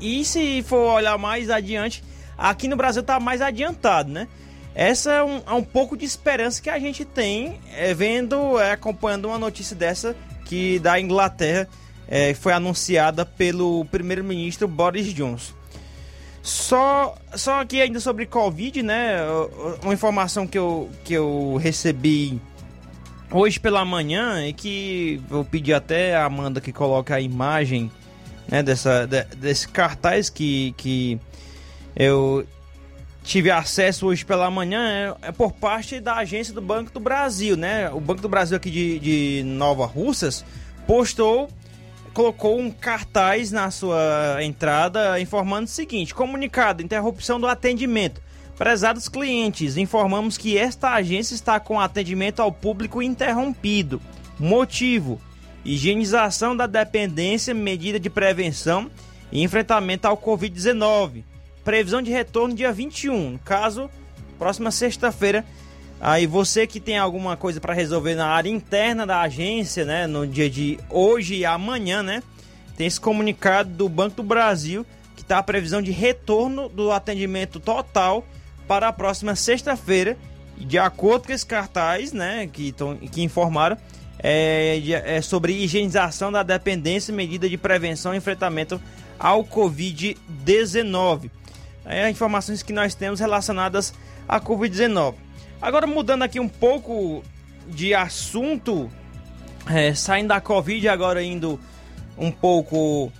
E se for olhar mais adiante, aqui no Brasil tá mais adiantado, né? Essa é um, é um pouco de esperança que a gente tem, é, vendo, é, acompanhando uma notícia dessa que da Inglaterra é, foi anunciada pelo primeiro-ministro Boris Johnson. Só, só aqui ainda sobre Covid, né? Uma informação que eu, que eu recebi hoje pela manhã e que eu pedi até a Amanda que coloque a imagem, né, dessa, de, desse cartaz que, que eu tive acesso hoje pela manhã, é, é por parte da agência do Banco do Brasil, né? O Banco do Brasil aqui de, de Nova Russas postou, colocou um cartaz na sua entrada informando o seguinte: comunicado, interrupção do atendimento. Prezados clientes, informamos que esta agência está com atendimento ao público interrompido. Motivo: higienização da dependência, medida de prevenção e enfrentamento ao covid dezenove. Previsão de retorno dia vinte e um, caso próxima sexta-feira. Aí você que tem alguma coisa para resolver na área interna da agência, né, no dia de hoje e amanhã, né, tem esse comunicado do Banco do Brasil que está a previsão de retorno do atendimento total para a próxima sexta-feira. De acordo com esses cartazes, né, que, tão, que informaram, é, é sobre higienização da dependência, medida de prevenção e enfrentamento ao covid dezenove. É, informações que nós temos relacionadas à covid dezenove. Agora, mudando aqui um pouco de assunto, é, saindo da Covid, agora indo um pouco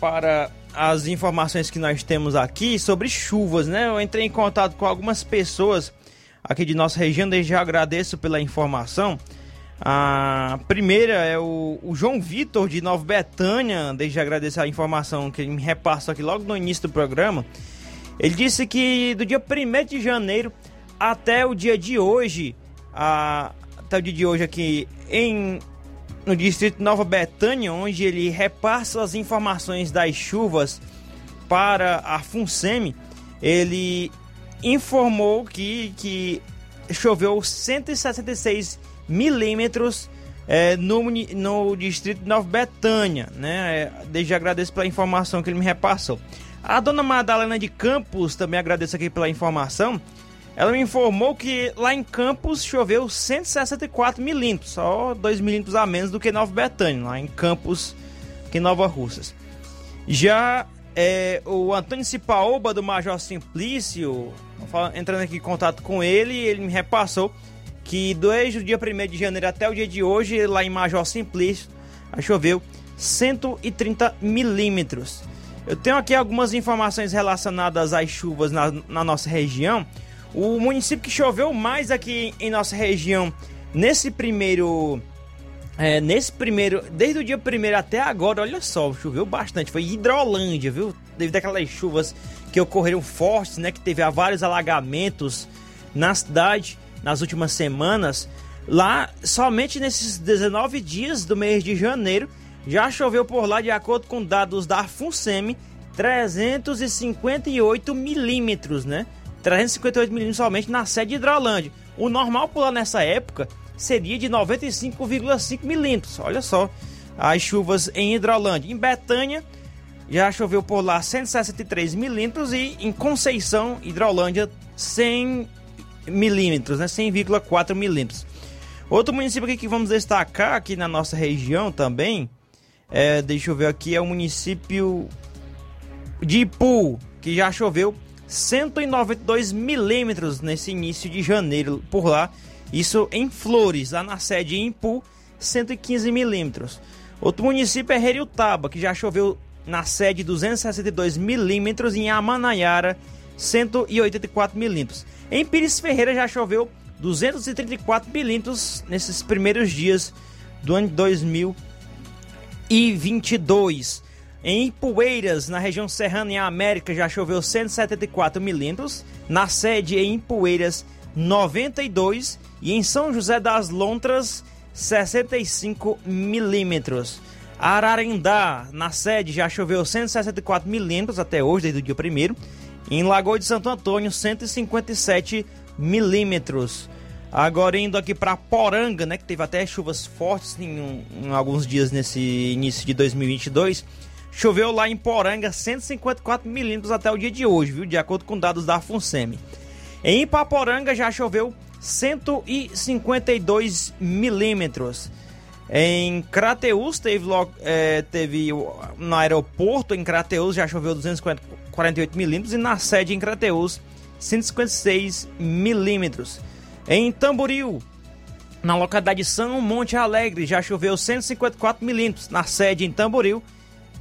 para as informações que nós temos aqui sobre chuvas, né? Eu entrei em contato com algumas pessoas aqui de nossa região, desde já agradeço pela informação. A primeira é o, o João Vitor, de Nova Betânia, desde já agradeço a informação que ele me repassou aqui logo no início do programa. Ele disse que do dia primeiro de janeiro até o dia de hoje, a, até o dia de hoje aqui em, no distrito Nova Betânia, onde ele repassa as informações das chuvas para a Funceme, ele informou que, que choveu cento e sessenta e seis milímetros é, no, no distrito Nova Betânia, né? Desde agradeço pela informação que ele me repassou. A dona Madalena de Campos, também agradeço aqui pela informação. Ela me informou que lá em Campos choveu cento e sessenta e quatro milímetros, só dois milímetros a menos do que Nova Betânia, lá em Campos, aqui em Nova Russas. Já é, o Antônio Cipaoba, do Major Simplício, entrando aqui em contato com ele, ele me repassou que desde o dia primeiro de janeiro até o dia de hoje, lá em Major Simplício, choveu cento e trinta milímetros. Eu tenho aqui algumas informações relacionadas às chuvas na, na nossa região. O município que choveu mais aqui em nossa região nesse primeiro, é, nesse primeiro, desde o dia primeiro até agora, olha só, choveu bastante, foi Hidrolândia, viu? Devido àquelas chuvas que ocorreram fortes, né, que teve vários alagamentos na cidade nas últimas semanas. Lá, somente nesses dezenove dias do mês de janeiro, já choveu por lá, de acordo com dados da Funceme, trezentos e cinquenta e oito milímetros, né? trezentos e cinquenta e oito milímetros somente na sede de Hidrolândia. O normal por lá nessa época seria de noventa e cinco vírgula cinco milímetros. Olha só as chuvas em Hidrolândia. Em Betânia já choveu por lá cento e sessenta e três milímetros e em Conceição, Hidrolândia, cem milímetros, né? cem vírgula quatro milímetros. Outro município aqui que vamos destacar aqui na nossa região também, é, deixa eu ver aqui, é o município de Ipu, que já choveu cento e noventa e dois milímetros nesse início de janeiro por lá, isso em Flores, lá na sede em Ipu, cento e quinze milímetros. Outro município é Heriutaba, que já choveu na sede duzentos e sessenta e dois milímetros, em Amanaiara, cento e oitenta e quatro milímetros. Em Pires Ferreira já choveu duzentos e trinta e quatro milímetros nesses primeiros dias do ano de dois mil e vinte e dois. Em Poeiras, na região serrana, em América, já choveu cento e setenta e quatro milímetros. Na sede em Poeiras, noventa e dois. E em São José das Lontras, sessenta e cinco milímetros. Ararendá, na sede, já choveu cento e sessenta e quatro milímetros até hoje, desde o dia primeiro. Em Lagoa de Santo Antônio, cento e cinquenta e sete milímetros. Agora indo aqui para Poranga, né, que teve até chuvas fortes em, um, em alguns dias nesse início de dois mil e vinte e dois. Choveu lá em Poranga cento e cinquenta e quatro milímetros até o dia de hoje, viu? De acordo com dados da Funceme. Em Ipaporanga já choveu cento e cinquenta e dois milímetros. Em Crateús, teve, é, teve no aeroporto em Crateús, já choveu duzentos e quarenta e oito milímetros, e na sede em Crateús, cento e cinquenta e seis milímetros. Em Tamboril, na localidade de São Monte Alegre, já choveu cento e cinquenta e quatro milímetros, na sede em Tamboril,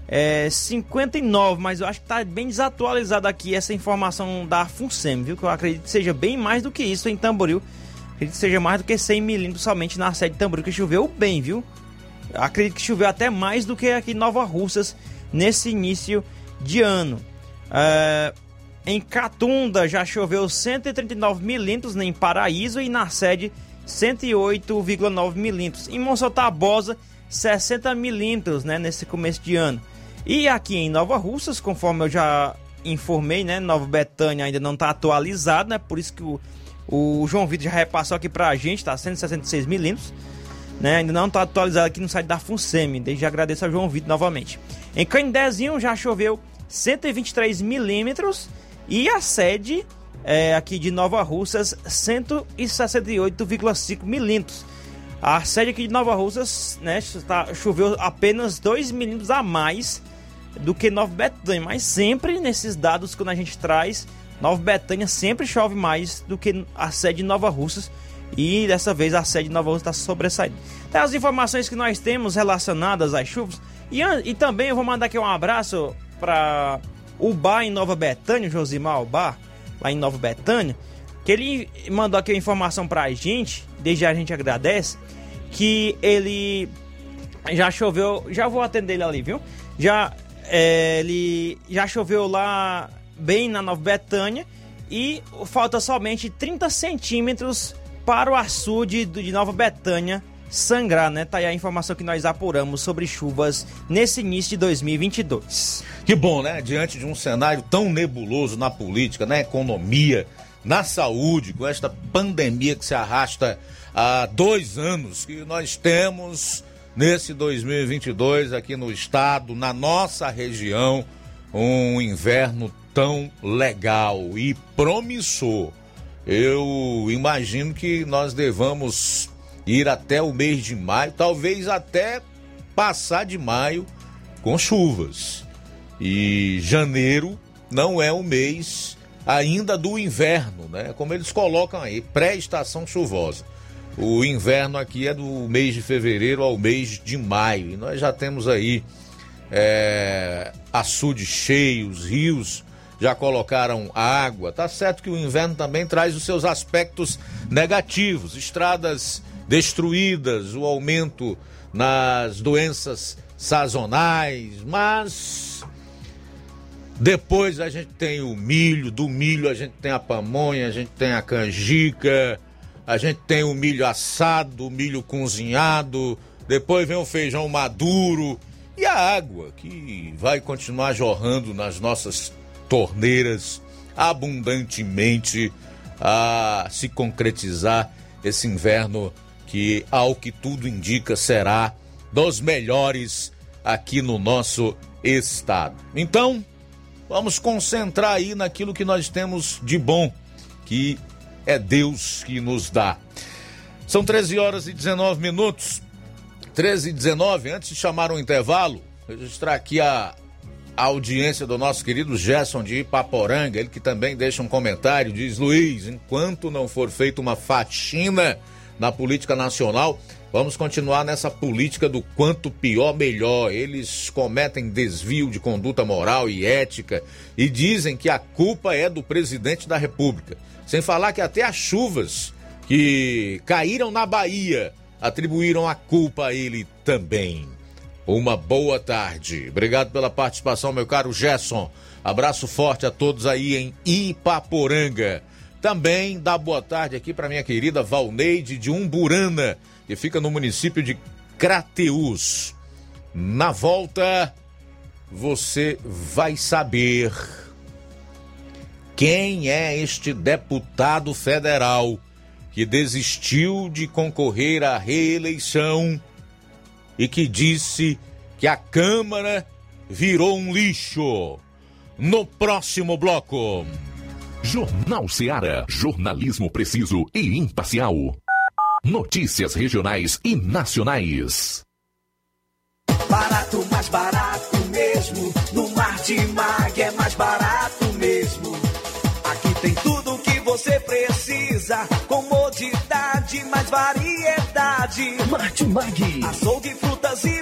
é, cinquenta e nove, mas eu acho que está bem desatualizada aqui essa informação da Funceme, viu? Que eu acredito que seja bem mais do que isso em Tamboril. Acredito que seja mais do que cem milímetros somente na sede de Tamboril, que choveu bem, viu? Acredito que choveu até mais do que aqui em Nova Russas nesse início de ano. É, em Catunda já choveu cento e trinta e nove milímetros em Paraíso e na sede cento e oito vírgula nove milímetros. Em Monção Tabosa, sessenta milímetros, né, nesse começo de ano. E aqui em Nova Russas, conforme eu já informei, né, Nova Betânia ainda não está atualizado, né? Por isso que o O João Vitor já repassou aqui pra gente, tá? cento e sessenta e seis milímetros, né? Ainda não tá atualizado aqui no site da Funceme. Desde já agradeço ao João Vitor novamente. Em Canindezinho já choveu cento e vinte e três milímetros e a sede é, aqui de Nova Russas, cento e sessenta e oito vírgula cinco milímetros. A sede aqui de Nova Russas, né, tá, choveu apenas dois milímetros a mais do que Nova Betânia, mas sempre nesses dados quando a gente traz, Nova Betânia sempre chove mais do que a sede de Nova Russas, e dessa vez a sede de Nova Russas está sobressaindo. Então, as informações que nós temos relacionadas às chuvas, e, e também eu vou mandar aqui um abraço para o Bar em Nova Betânia, Josimar Bar, lá em Nova Betânia, que ele mandou aqui a informação para a gente, desde já a gente agradece, que ele já choveu, já vou atender ele ali, viu? Já, é, ele já choveu lá bem na Nova Betânia e falta somente trinta centímetros para o açude de Nova Betânia sangrar, né? Tá aí a informação que nós apuramos sobre chuvas nesse início de dois mil e vinte e dois. Que bom, né? Diante de um cenário tão nebuloso na política, na economia, na saúde, com esta pandemia que se arrasta há dois anos, que nós temos nesse dois mil e vinte e dois aqui no estado, na nossa região, um inverno tão legal e promissor. Eu imagino que nós devamos ir até o mês de maio, talvez até passar de maio com chuvas. E janeiro não é o mês ainda do inverno, né? Como eles colocam aí, pré-estação chuvosa. O inverno aqui é do mês de fevereiro ao mês de maio. E nós já temos aí é, açudes cheios, rios já colocaram água. Tá certo que o inverno também traz os seus aspectos negativos, estradas destruídas, o aumento nas doenças sazonais, mas depois a gente tem o milho, do milho a gente tem a pamonha, a gente tem a canjica, a gente tem o milho assado, o milho cozinhado, depois vem o feijão maduro e a água que vai continuar jorrando nas nossas torneiras abundantemente a se concretizar esse inverno que, ao que tudo indica, será dos melhores aqui no nosso estado. Então, vamos concentrar aí naquilo que nós temos de bom, que é Deus que nos dá. São treze horas e dezenove minutos, treze e dezenove, antes de chamar o intervalo, registrar aqui a A audiência do nosso querido Gerson de Ipaporanga, ele que também deixa um comentário, diz: Luiz, enquanto não for feita uma faxina na política nacional, vamos continuar nessa política do quanto pior, melhor. Eles cometem desvio de conduta moral e ética e dizem que a culpa é do presidente da República. Sem falar que até as chuvas que caíram na Bahia atribuíram a culpa a ele também. Uma boa tarde. Obrigado pela participação, meu caro Gerson. Abraço forte a todos aí em Ipaporanga. Também dá boa tarde aqui para minha querida Valneide de Umburana, que fica no município de Crateús. Na volta, você vai saber quem é este deputado federal que desistiu de concorrer à reeleição e que disse que a Câmara virou um lixo. No próximo bloco. Jornal Ceará. Jornalismo preciso e imparcial. Notícias regionais e nacionais. Barato, mais barato mesmo. No Martimag é mais barato mesmo. Aqui tem tudo o que você precisa. Comodidade, mais variedade. Martimag. Açougue, frutas e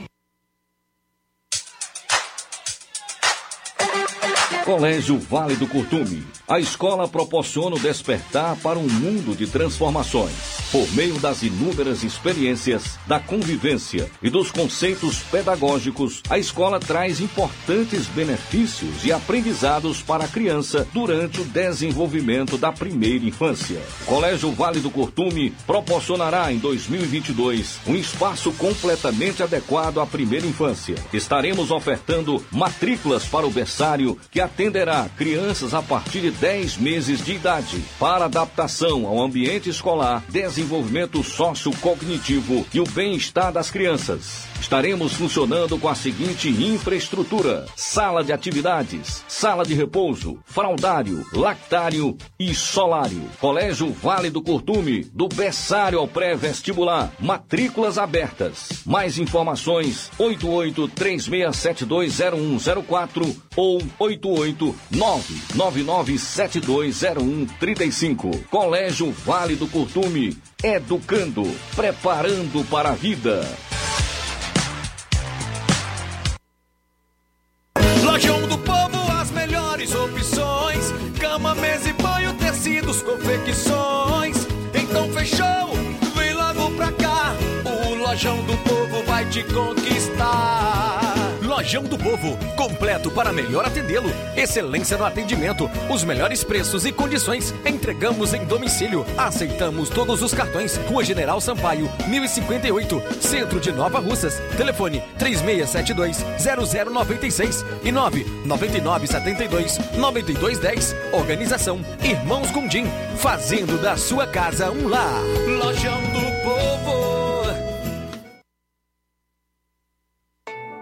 Colégio Vale do Curtume. A escola proporciona o despertar para um mundo de transformações, por meio das inúmeras experiências, da convivência e dos conceitos pedagógicos. A escola traz importantes benefícios e aprendizados para a criança durante o desenvolvimento da primeira infância. Colégio Vale do Curtume proporcionará em dois mil e vinte e dois um espaço completamente adequado à primeira infância. Estaremos ofertando matrículas para o berçário, que atenderá crianças a partir de dez meses de idade, para adaptação ao ambiente escolar, desenvolvimento sociocognitivo e o bem-estar das crianças. Estaremos funcionando com a seguinte infraestrutura: sala de atividades, sala de repouso, fraldário, lactário e solário. Colégio Vale do Curtume, do berçário ao pré-vestibular, matrículas abertas. Mais informações: oito oito três seis sete dois zero um zero quatro ou oito oito nove nove nove sete dois zero um três cinco. Colégio Vale do Curtume, educando, preparando para a vida. Lojão do Povo, as melhores opções: cama, mesa e banho, tecidos, confecções. Então fechou, vem logo pra cá, o Lojão do Povo vai te conquistar. Lojão do Povo, completo para melhor atendê-lo, excelência no atendimento, os melhores preços e condições, entregamos em domicílio, aceitamos todos os cartões. Rua General Sampaio, mil e cinquenta e oito, Centro de Nova Russas. Telefone três seis sete dois, zero zero nove seis e nove nove nove sete dois, nove dois um zero. Organização Irmãos Gondim, fazendo da sua casa um lar. Lojão do Povo.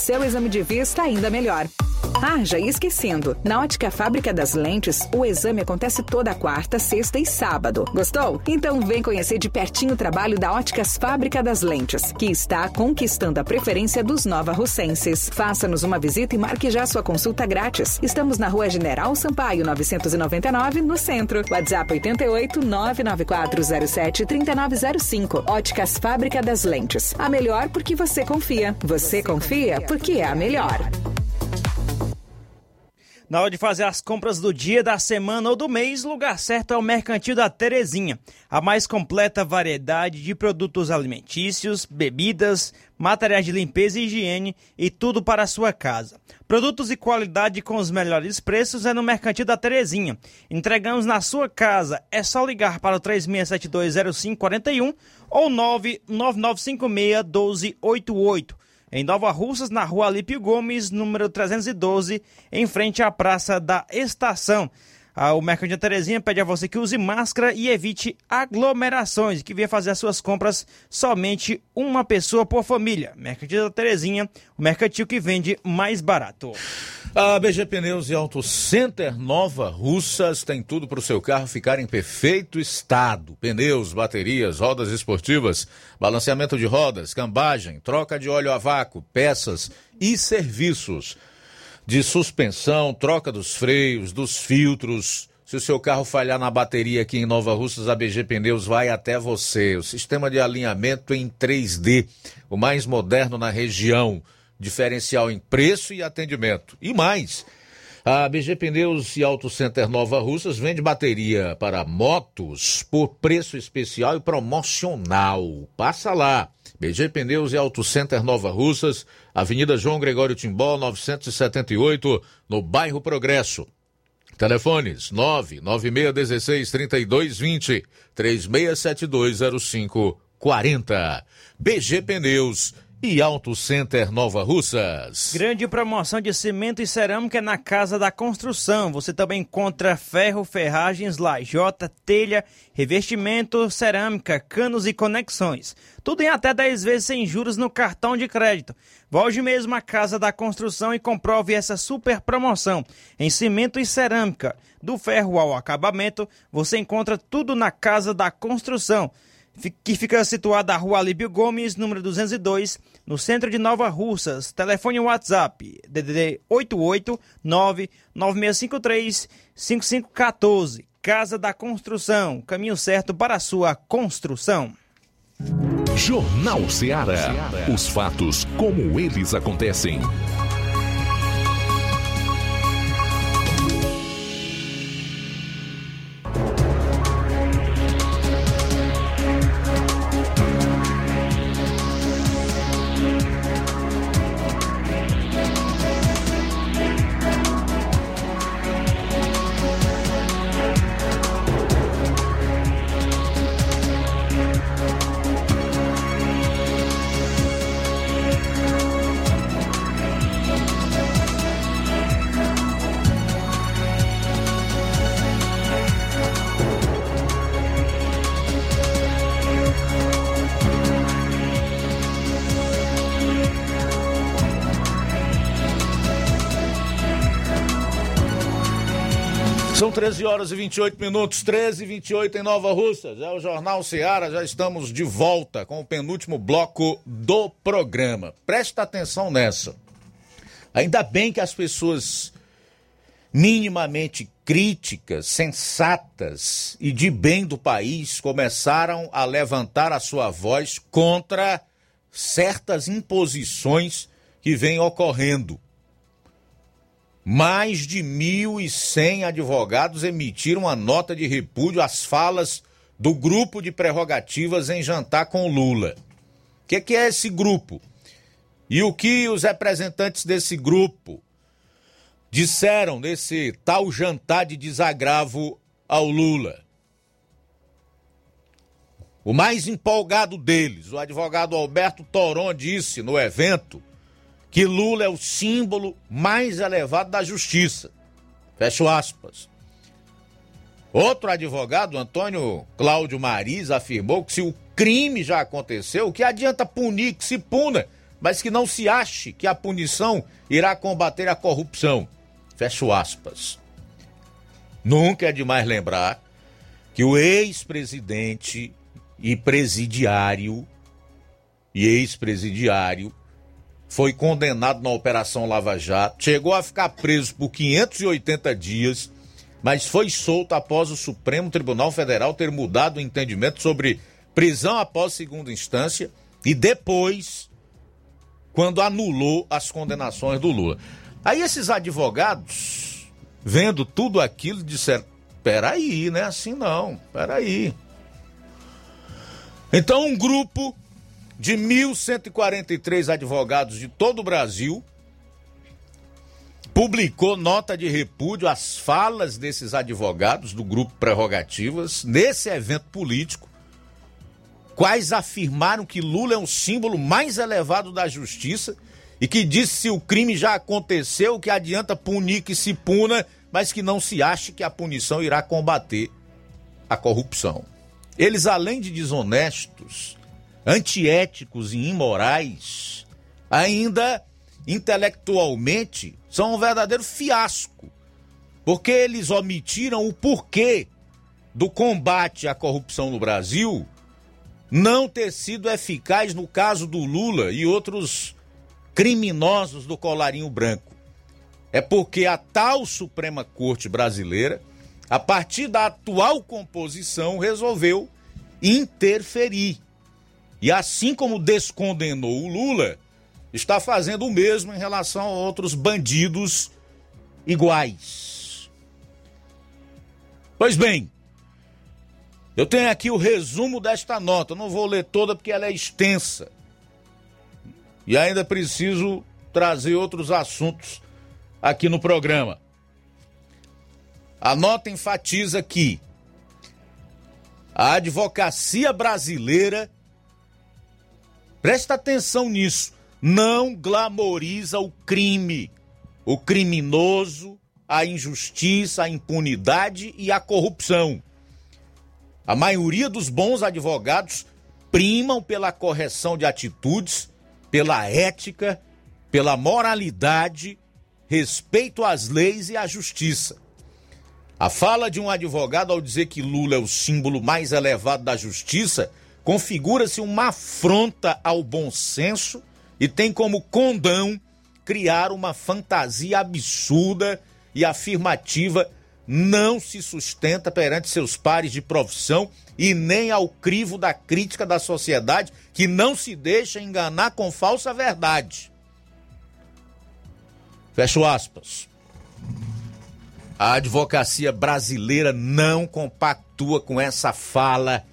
seu exame de vista ainda melhor. Ah, já ia esquecendo. Na Ótica Fábrica das Lentes, o exame acontece toda quarta, sexta e sábado. Gostou? Então vem conhecer de pertinho o trabalho da Óticas Fábrica das Lentes, que está conquistando a preferência dos nova-russenses. Faça-nos uma visita e marque já sua consulta grátis. Estamos na Rua General Sampaio, novecentos e noventa e nove, no centro. WhatsApp oito oito nove nove quatro zero sete três nove zero cinco. Óticas Fábrica das Lentes. A melhor porque você confia. Você confia? Porque é a melhor. Na hora de fazer as compras do dia, da semana ou do mês, o lugar certo é o Mercantil da Terezinha. A mais completa variedade de produtos alimentícios, bebidas, materiais de limpeza e higiene e tudo para a sua casa. Produtos de qualidade com os melhores preços é no Mercantil da Terezinha. Entregamos na sua casa. É só ligar para o três seis sete dois zero cinco quatro um ou nove nove nove cinco seis um dois oito oito. Em Nova Russas, na rua Alípio Gomes, número trezentos e doze, em frente à Praça da Estação. O Mercantil Terezinha pede a você que use máscara e evite aglomerações, que venha fazer as suas compras somente uma pessoa por família. Mercantil Terezinha, o mercantil que vende mais barato. A B G Pneus e Auto Center Nova Russas tem tudo para o seu carro ficar em perfeito estado. Pneus, baterias, rodas esportivas, balanceamento de rodas, cambagem, troca de óleo a vácuo, peças e serviços de suspensão, troca dos freios, dos filtros. Se o seu carro falhar na bateria aqui em Nova Russas, a B G Pneus vai até você. O sistema de alinhamento em três D, o mais moderno na região. Diferencial em preço e atendimento. E mais, a B G Pneus e Auto Center Nova Russas vende bateria para motos por preço especial e promocional. Passa lá, B G Pneus e Auto Center Nova Russas, Avenida João Gregório Timbó, novecentos e setenta e oito, no bairro Progresso. Telefones nove nove seis um seis três dois dois zero, três seis sete dois zero cinco quatro zero. B G Pneus e Auto Center Nova Russas. Grande promoção de cimento e cerâmica é na Casa da Construção. Você também encontra ferro, ferragens, lajota, telha, revestimento, cerâmica, canos e conexões. Tudo em até dez vezes sem juros no cartão de crédito. Vá hoje mesmo à Casa da Construção e comprove essa super promoção. Em cimento e cerâmica, do ferro ao acabamento, você encontra tudo na Casa da Construção, que fica situada na rua Alípio Gomes, número duzentos e dois, no centro de Nova Russas. Telefone e WhatsApp, D D D oito oito nove nove seis cinco três cinco cinco um quatro. Casa da Construção, caminho certo para a sua construção. Jornal Ceará. Os fatos como eles acontecem. São treze horas e vinte e oito minutos, treze e vinte e oito em Nova Russas. É o Jornal Ceará, já estamos de volta com o penúltimo bloco do programa. Presta atenção nessa. Ainda bem que as pessoas minimamente críticas, sensatas e de bem do país começaram a levantar a sua voz contra certas imposições que vêm ocorrendo. Mais de mil e cem advogados emitiram uma nota de repúdio às falas do grupo de prerrogativas em jantar com Lula. O que, que é esse grupo? E o que os representantes desse grupo disseram nesse tal jantar de desagravo ao Lula? O mais empolgado deles, o advogado Alberto Toron, disse no evento que Lula é o símbolo mais elevado da justiça. Fecho aspas. Outro advogado, Antônio Cláudio Mariz, afirmou que se o crime já aconteceu, o que adianta punir, que se puna, mas que não se ache que a punição irá combater a corrupção. Fecho aspas. Nunca é demais lembrar que o ex-presidente e presidiário, e ex-presidiário, foi condenado na Operação Lava Jato, chegou a ficar preso por quinhentos e oitenta dias, mas foi solto após o Supremo Tribunal Federal ter mudado o entendimento sobre prisão após segunda instância e depois, quando anulou as condenações do Lula. Aí esses advogados vendo tudo aquilo, disseram, peraí, não é assim não, peraí. Então um grupo de mil cento e quarenta e três advogados de todo o Brasil publicou nota de repúdio às falas desses advogados do grupo Prerrogativas nesse evento político, quais afirmaram que Lula é um símbolo mais elevado da justiça e que disse se o crime já aconteceu, que adianta punir que se puna, mas que não se ache que a punição irá combater a corrupção. Eles, além de desonestos, antiéticos e imorais, ainda intelectualmente são um verdadeiro fiasco, porque eles omitiram o porquê do combate à corrupção no Brasil não ter sido eficaz no caso do Lula e outros criminosos do colarinho branco. É porque a tal Suprema Corte brasileira, a partir da atual composição, resolveu interferir. E assim como descondenou o Lula, está fazendo o mesmo em relação a outros bandidos iguais. Pois bem, eu tenho aqui o resumo desta nota. Eu não vou ler toda porque ela é extensa. E ainda preciso trazer outros assuntos aqui no programa. A nota enfatiza que a advocacia brasileira, presta atenção nisso, não glamoriza o crime, o criminoso, a injustiça, a impunidade e a corrupção. A maioria dos bons advogados primam pela correção de atitudes, pela ética, pela moralidade, respeito às leis e à justiça. A fala de um advogado ao dizer que Lula é o símbolo mais elevado da justiça configura-se uma afronta ao bom senso e tem como condão criar uma fantasia absurda e afirmativa, não se sustenta perante seus pares de profissão e nem ao crivo da crítica da sociedade, que não se deixa enganar com falsa verdade. Fecho aspas. A advocacia brasileira não compactua com essa fala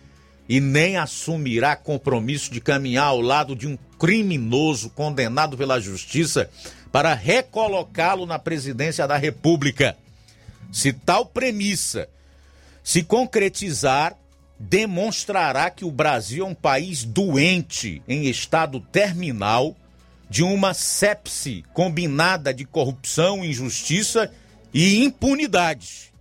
e nem assumirá compromisso de caminhar ao lado de um criminoso condenado pela justiça para recolocá-lo na presidência da República. Se tal premissa se concretizar, demonstrará que o Brasil é um país doente, em estado terminal, de uma sepse combinada de corrupção, injustiça e impunidade.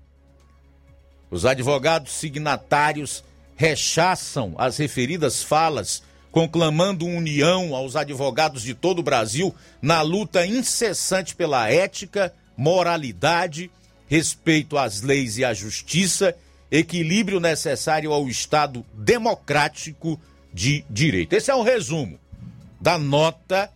Os advogados signatários rechaçam as referidas falas, conclamando união aos advogados de todo o Brasil na luta incessante pela ética, moralidade, respeito às leis e à justiça, equilíbrio necessário ao Estado democrático de direito. Esse é um resumo da nota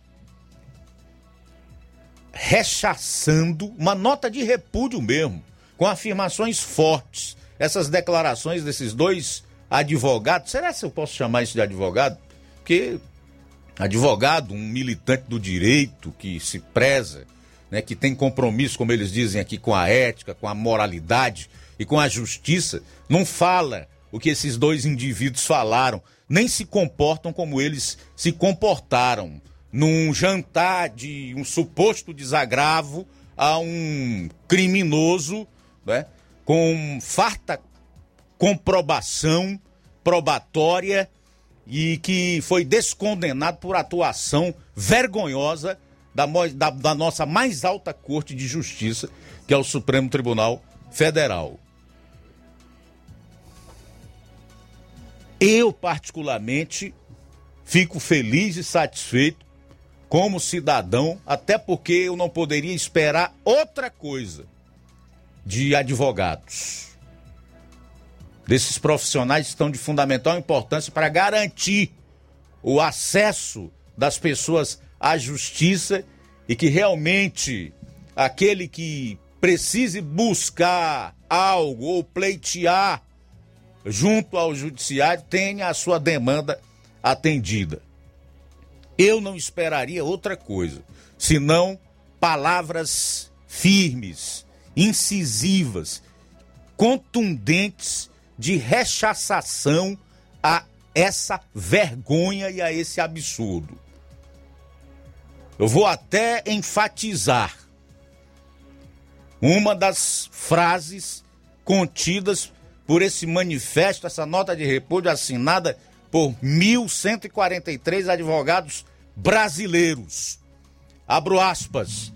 rechaçando, uma nota de repúdio mesmo, com afirmações fortes. Essas declarações desses dois advogados, será que eu posso chamar isso de advogado? Porque advogado, um militante do direito que se preza, né, que tem compromisso, como eles dizem aqui, com a ética, com a moralidade e com a justiça, não fala o que esses dois indivíduos falaram, nem se comportam como eles se comportaram num jantar de um suposto desagravo a um criminoso, né, com farta comprovação probatória e que foi descondenado por atuação vergonhosa da, da, da nossa mais alta corte de justiça, que é o Supremo Tribunal Federal. Eu, particularmente, fico feliz e satisfeito como cidadão, até porque eu não poderia esperar outra coisa de advogados. Desses profissionais estão de fundamental importância para garantir o acesso das pessoas à justiça e que realmente aquele que precise buscar algo ou pleitear junto ao judiciário tenha a sua demanda atendida. Eu não esperaria outra coisa, senão palavras firmes incisivas, contundentes de rechaçação a essa vergonha e a esse absurdo. Eu vou até enfatizar uma das frases contidas por esse manifesto, essa nota de repúdio assinada por mil cento e quarenta e três advogados brasileiros. Abro aspas.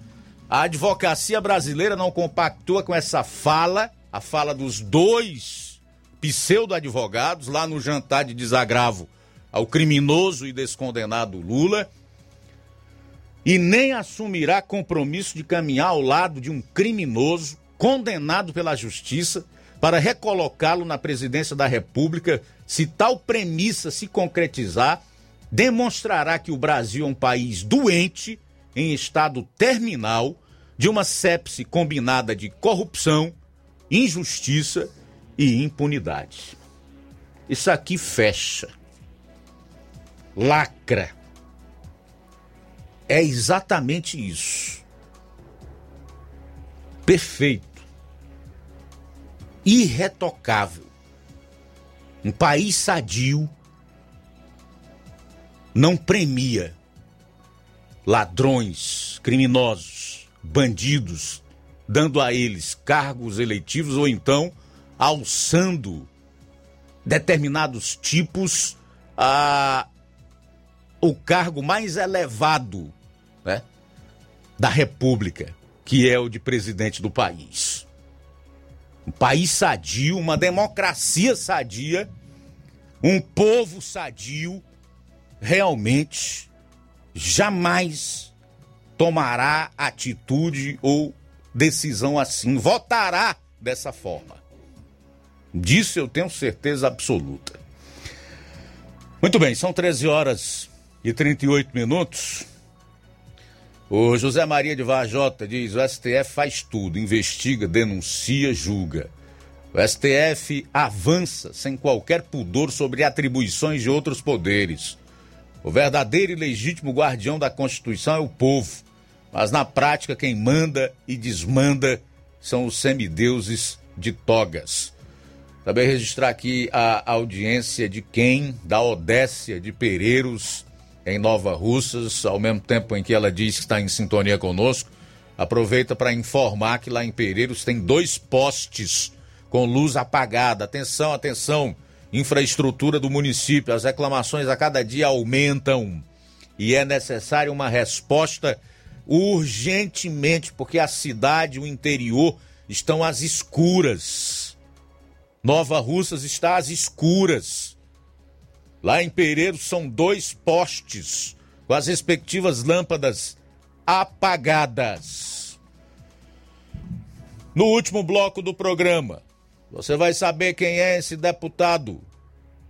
A advocacia brasileira não compactua com essa fala, a fala dos dois pseudo-advogados lá no jantar de desagravo ao criminoso e descondenado Lula, e nem assumirá compromisso de caminhar ao lado de um criminoso condenado pela justiça para recolocá-lo na presidência da República. Se tal premissa se concretizar, demonstrará que o Brasil é um país doente, em estado terminal, de uma sepse combinada de corrupção, injustiça e impunidade. Isso aqui fecha, lacra. É exatamente isso. Perfeito. Irretocável. Um país sadio não premia ladrões, criminosos, bandidos, dando a eles cargos eleitivos ou então alçando determinados tipos a o cargo mais elevado, né, da República, que é o de presidente do país. Um país sadio, uma democracia sadia, um povo sadio, realmente jamais tomará atitude ou decisão assim, votará dessa forma. Disso eu tenho certeza absoluta. Muito bem, são treze horas e trinta e oito minutos. O José Maria de Varjota diz: o S T F faz tudo, investiga, denuncia, julga. O S T F avança sem qualquer pudor sobre atribuições de outros poderes. O verdadeiro e legítimo guardião da Constituição é o povo, mas na prática quem manda e desmanda são os semideuses de togas. Também registrar aqui a audiência de quem? Da Odécia de Pereiros, em Nova Russas, ao mesmo tempo em que ela diz que está em sintonia conosco, aproveita para informar que lá em Pereiros tem dois postes com luz apagada. Atenção, atenção, infraestrutura do município, as reclamações a cada dia aumentam e é necessária uma resposta urgentemente, porque a cidade, o interior, estão às escuras. Nova Russas está às escuras. Lá em Pereiro são dois postes com as respectivas lâmpadas apagadas. No último bloco do programa, você vai saber quem é esse deputado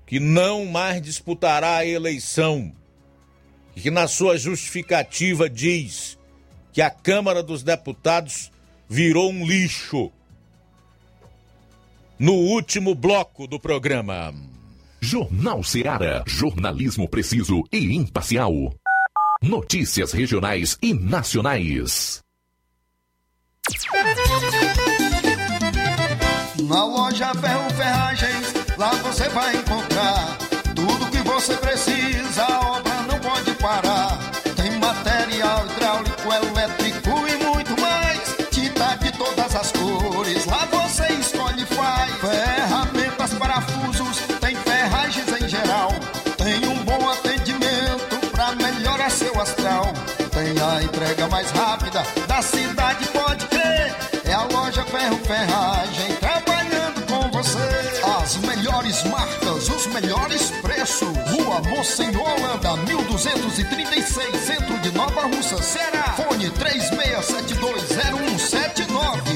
que não mais disputará a eleição e que na sua justificativa diz que a Câmara dos Deputados virou um lixo. No último bloco do programa. Jornal Ceará. Jornalismo preciso e imparcial. Notícias regionais e nacionais. Na loja Ferro Ferragens, lá você vai encontrar tudo que você precisa, a obra não pode parar. Tem material hidráulico, elétrico e muito mais. Tinta de todas as cores, lá você escolhe e faz. Ferramentas, parafusos, tem ferragens em geral. Tem um bom atendimento pra melhorar seu astral. Tem a entrega mais rápida da cidade, pode crer. É a loja Ferro Ferragem, trabalhando com você. As melhores marcas, os melhores preços. Rua Mocenola, mil duzentos e trinta e seis, centro de Nova Russa, Ceará. Fone três seis sete dois zero um sete nove.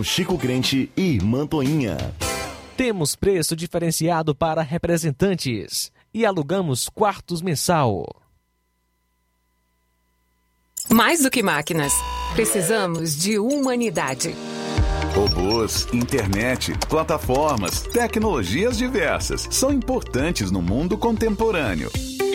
Chico Crente e Mantoinha. Temos preço diferenciado para representantes e alugamos quartos mensal. Mais do que máquinas, precisamos de humanidade. Robôs, internet, plataformas, tecnologias diversas são importantes no mundo contemporâneo.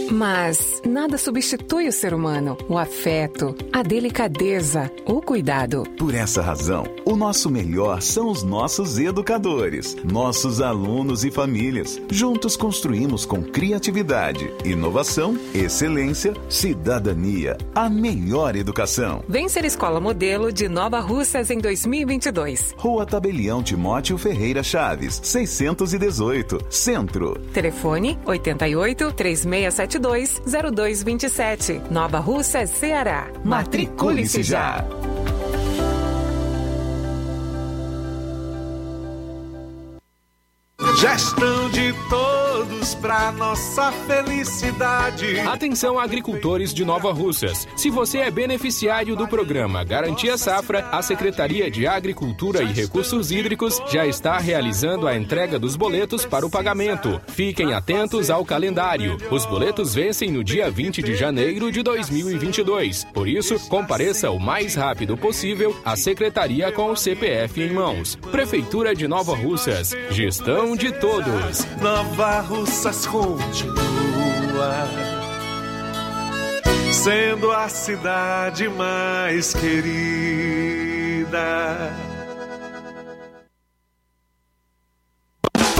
Mas nada substitui o ser humano, o afeto, a delicadeza, o cuidado. Por essa razão, o nosso melhor são os nossos educadores, nossos alunos e famílias. Juntos construímos com criatividade, inovação, excelência, cidadania, a melhor educação. Vem ser Escola Modelo de Nova Russas em dois mil e vinte e dois. Rua Tabelião Timóteo Ferreira Chaves, seiscentos e dezoito, Centro. Telefone oito oito, três seis sete dois, zero dois dois sete. zero dois dois sete, Nova Russas, Ceará. Matricule-se já! Gestão de todos para nossa felicidade. Atenção, agricultores de Nova Russas. Se você é beneficiário do programa Garantia Safra, a Secretaria de Agricultura e Recursos Hídricos já está realizando a entrega dos boletos para o pagamento. Fiquem atentos ao calendário. Os boletos vencem no dia vinte de janeiro de dois mil e vinte e dois. Por isso, compareça o mais rápido possível à Secretaria com o C P F em mãos. Prefeitura de Nova Russas. Gestão de todos. Nova Russas continua sendo a cidade mais querida.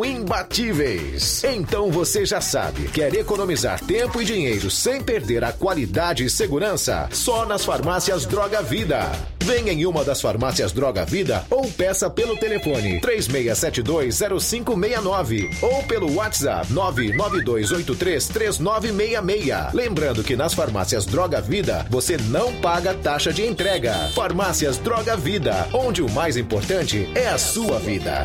imbatíveis. Então você já sabe, quer economizar tempo e dinheiro sem perder a qualidade e segurança? Só nas farmácias Droga Vida. Venha em uma das farmácias Droga Vida ou peça pelo telefone três seis sete dois, zero cinco seis nove ou pelo WhatsApp nove nove dois oito três, três nove seis seis. Lembrando que nas farmácias Droga Vida você não paga taxa de entrega. Farmácias Droga Vida, onde o mais importante é a sua vida.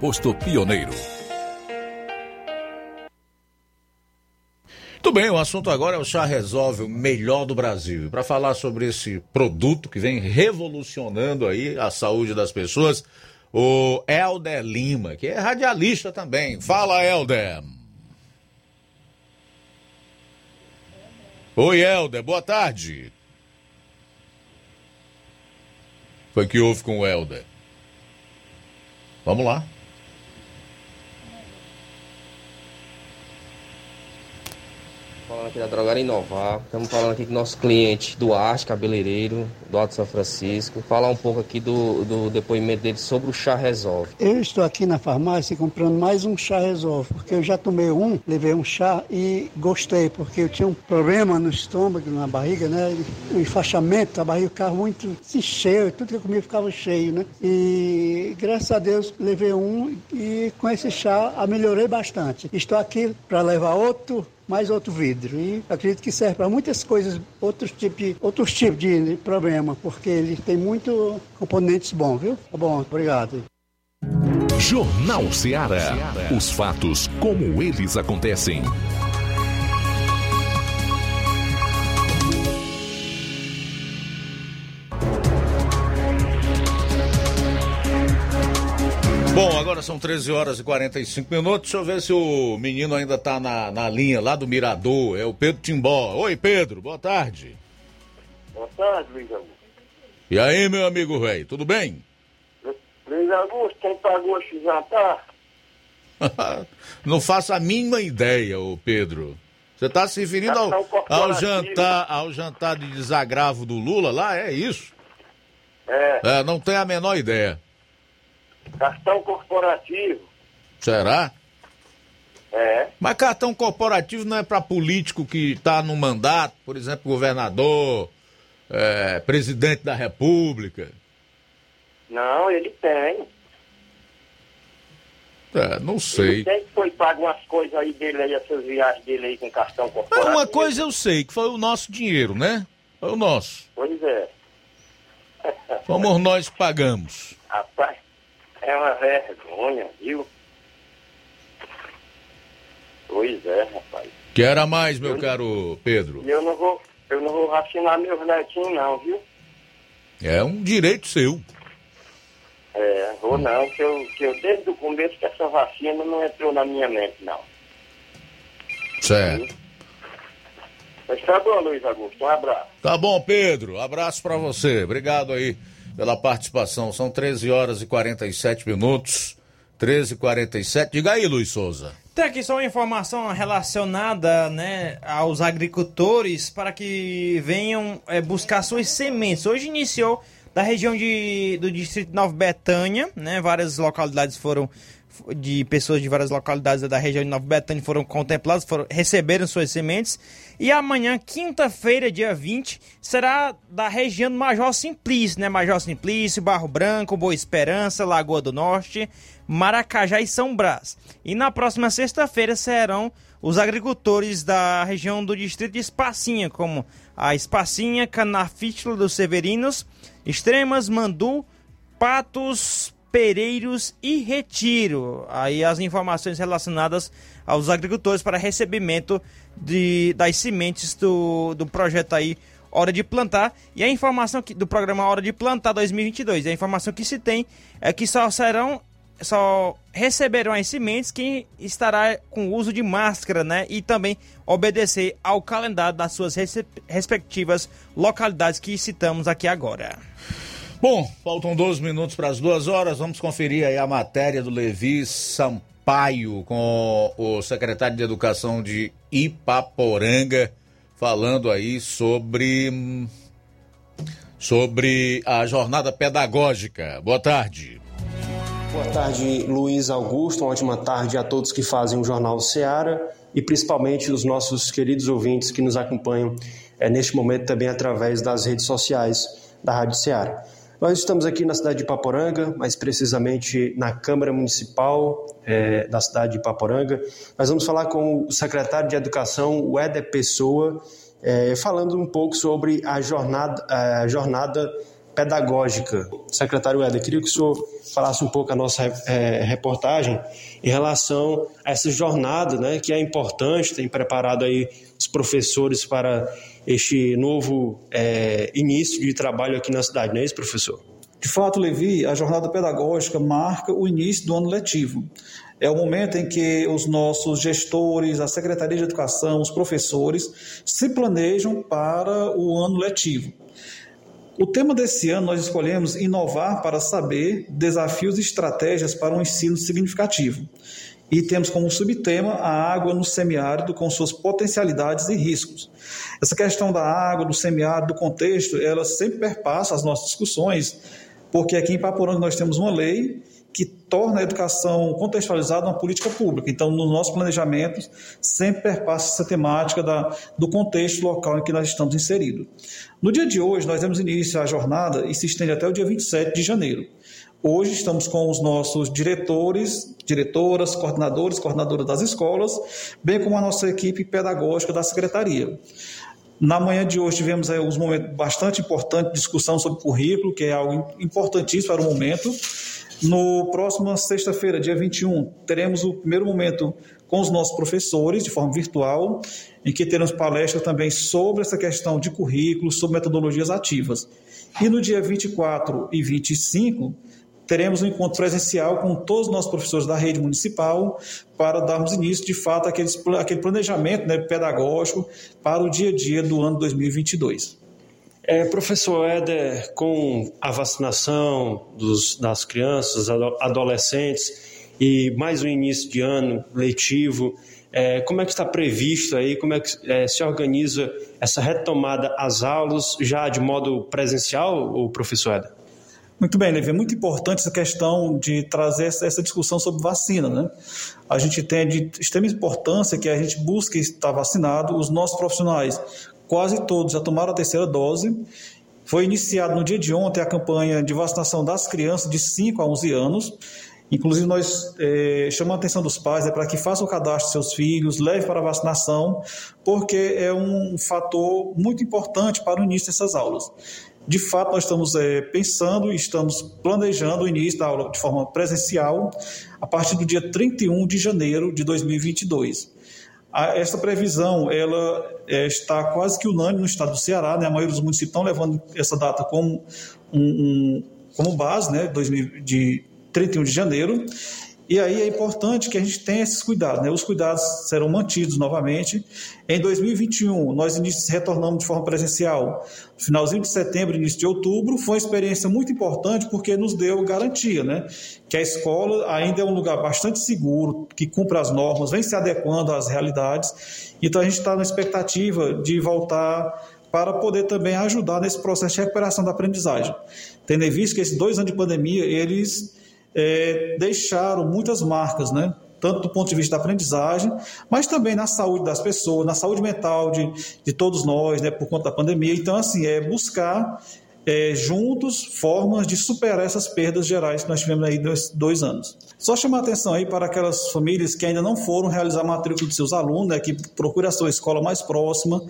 Posto Pioneiro. Muito bem, o assunto agora é o Chá Resolve, o melhor do Brasil. Para falar sobre esse produto que vem revolucionando aí a saúde das pessoas, o Éder Lima, que é radialista também. Fala, Éder. Oi, Éder, boa tarde. Foi que houve com o Éder. Vamos lá. Falando aqui da Drogaria Inovar, estamos falando aqui com o nosso cliente Duarte, cabeleireiro do Alto São Francisco. Falar um pouco aqui do, do depoimento dele sobre o Chá Resolve. Eu estou aqui na farmácia comprando mais um Chá Resolve, porque eu já tomei um, levei um chá e gostei, porque eu tinha um problema no estômago, na barriga, né? O enfaixamento da barriga ficava muito, se cheio, tudo que eu comia ficava cheio, né? E graças a Deus levei um e com esse chá melhorei bastante. Estou aqui para levar outro. mais outro vidro. E acredito que serve para muitas coisas, outros tipos outros tipos de problema, porque ele tem muito componentes bons, viu? Tá bom, obrigado. Jornal Ceará. Os fatos como eles acontecem. Bom, agora são treze horas e quarenta e cinco minutos. Deixa eu ver se o menino ainda está na, na linha lá do Mirador. É o Pedro Timbó. Oi, Pedro, boa tarde. Boa tarde, Luiz Augusto. E aí, meu amigo velho, tudo bem? Luiz Augusto, quem pagou o X A T A? Não faço a mínima ideia, ô Pedro. Você está se referindo ao, ao, jantar, ao jantar de desagravo do Lula lá? É isso? É. É, não tenho a menor ideia. Cartão corporativo. Será? É. Mas cartão corporativo não é para político que está no mandato, por exemplo, governador, é, presidente da República? Não, ele tem. É, não sei. Ele tem que foi pago umas coisas aí dele, aí, essas viagens dele aí com cartão corporativo. Mas uma coisa eu sei, que foi o nosso dinheiro, né? Foi o nosso. Pois é. Somos nós que pagamos. Rapaz. É uma vergonha, viu? Pois é, rapaz. Quero mais, meu eu, caro Pedro. Eu não vou, eu não vou racinar meus netinhos, não, viu? É um direito seu. É, vou não, que eu, que eu desde o começo que essa vacina não entrou na minha mente, não. Certo. Mas tá bom, Luiz Augusto, um abraço. Tá bom, Pedro, abraço pra você. Obrigado aí pela participação. São treze horas e quarenta e sete minutos. treze e quarenta e sete. Diga aí, Luiz Souza. Tem aqui só uma informação relacionada, né, aos agricultores para que venham é, buscar suas sementes. Hoje iniciou da região de, do distrito de Nova Betânia, né, várias localidades foram de pessoas de várias localidades da região de Nova Betânia foram contempladas, foram, receberam suas sementes. E amanhã, quinta-feira, dia vinte, será da região do Major Simplício, né? Major Simplício, Barro Branco, Boa Esperança, Lagoa do Norte, Maracajá e São Brás. E na próxima sexta-feira serão os agricultores da região do distrito de Espacinha, como a Espacinha, Canafítula dos Severinos, Extremas, Mandu, Patos, Pereiros e Retiro. Aí as informações relacionadas aos agricultores para recebimento de, das sementes do, do projeto aí Hora de Plantar. E a informação que, do programa Hora de Plantar dois mil e vinte e dois, a informação que se tem é que só serão, só receberão as sementes quem estará com o uso de máscara, né? E também obedecer ao calendário das suas rece- respectivas localidades que citamos aqui agora. Bom, faltam doze minutos para as duas horas. Vamos conferir aí a matéria do Levi Sampaio com o secretário de Educação de Ipaporanga, falando aí sobre, sobre a jornada pedagógica. Boa tarde. Boa tarde, Luiz Augusto. Uma ótima tarde a todos que fazem o Jornal Ceará e principalmente os nossos queridos ouvintes que nos acompanham é, neste momento também através das redes sociais da Rádio Ceará. Nós estamos aqui na cidade de Ipaporanga, mais precisamente na Câmara Municipal é, da cidade de Ipaporanga. Nós vamos falar com o secretário de Educação, o Éder Pessoa, é, falando um pouco sobre a jornada, a jornada pedagógica. Secretário Éder, queria que o senhor falasse um pouco a nossa é, reportagem em relação a essa jornada, né, que é importante, tem preparado aí os professores para este novo é, início de trabalho aqui na cidade, não é isso, professor? De fato, Levi, a jornada pedagógica marca o início do ano letivo. É o momento em que os nossos gestores, a Secretaria de Educação, os professores se planejam para o ano letivo. O tema desse ano nós escolhemos inovar para saber desafios e estratégias para um ensino significativo. E temos como subtema a água no semiárido com suas potencialidades e riscos. Essa questão da água, do semiárido, do contexto, ela sempre perpassa as nossas discussões, porque aqui em Ipaporanga nós temos uma lei que torna a educação contextualizada uma política pública. Então, nos nossos planejamentos, sempre perpassa essa temática da, do contexto local em que nós estamos inseridos. No dia de hoje, nós demos início à jornada e se estende até o dia vinte e sete de janeiro. Hoje estamos com os nossos diretores, diretoras, coordenadores, coordenadoras das escolas, bem como a nossa equipe pedagógica da secretaria. Na manhã de hoje tivemos aí um momento bastante importante, discussão sobre currículo, que é algo importantíssimo para o momento. No próximo sexta-feira, dia vinte e um, teremos o primeiro momento com os nossos professores, de forma virtual, em que teremos palestra também sobre essa questão de currículo, sobre metodologias ativas. E no dia vinte e quatro e vinte e cinco, teremos um encontro presencial com todos os nossos professores da rede municipal para darmos início, de fato, àqueles, àquele planejamento, né, pedagógico para o dia a dia do ano dois mil e vinte e dois. É, professor Éder, com a vacinação dos, das crianças, adolescentes e mais um início de ano letivo, é, como é que está previsto aí, como é que é, se organiza essa retomada às aulas já de modo presencial, o professor Éder? Muito bem, Levi, é muito importante essa questão de trazer essa discussão sobre vacina, né? A gente tem de extrema importância que a gente busque estar vacinado. Os nossos profissionais, quase todos, já tomaram a terceira dose. Foi iniciado no dia de ontem a campanha de vacinação das crianças de cinco a onze anos. Inclusive, nós eh, chamamos a atenção dos pais né, para que façam o cadastro de seus filhos, leve para a vacinação, porque é um fator muito importante para o início dessas aulas. De fato, nós estamos é, pensando e estamos planejando o início da aula de forma presencial a partir do dia trinta e um de janeiro de dois mil e vinte e dois. A, essa previsão ela, é, está quase que unânime no estado do Ceará, né? A maioria dos municípios estão levando essa data como, um, um, como base, né? dois mil, de trinta e um de janeiro. E aí é importante que a gente tenha esses cuidados, né? Os cuidados serão mantidos novamente. Em dois mil e vinte e um, nós retornamos de forma presencial, finalzinho de setembro, início de outubro. Foi uma experiência muito importante porque nos deu garantia, né? Que a escola ainda é um lugar bastante seguro, que cumpre as normas, vem se adequando às realidades. Então a gente está na expectativa de voltar para poder também ajudar nesse processo de recuperação da aprendizagem. Tendo em vista que esses dois anos de pandemia, eles... É, deixaram muitas marcas, né? Tanto do ponto de vista da aprendizagem, mas também na saúde das pessoas, na saúde mental de, de todos nós, né? Por conta da pandemia. Então, assim, é buscar é, juntos formas de superar essas perdas gerais que nós tivemos aí dois, dois anos. Só chamar a atenção aí para aquelas famílias que ainda não foram realizar a matrícula de seus alunos, né? Que procuram a sua escola mais próxima.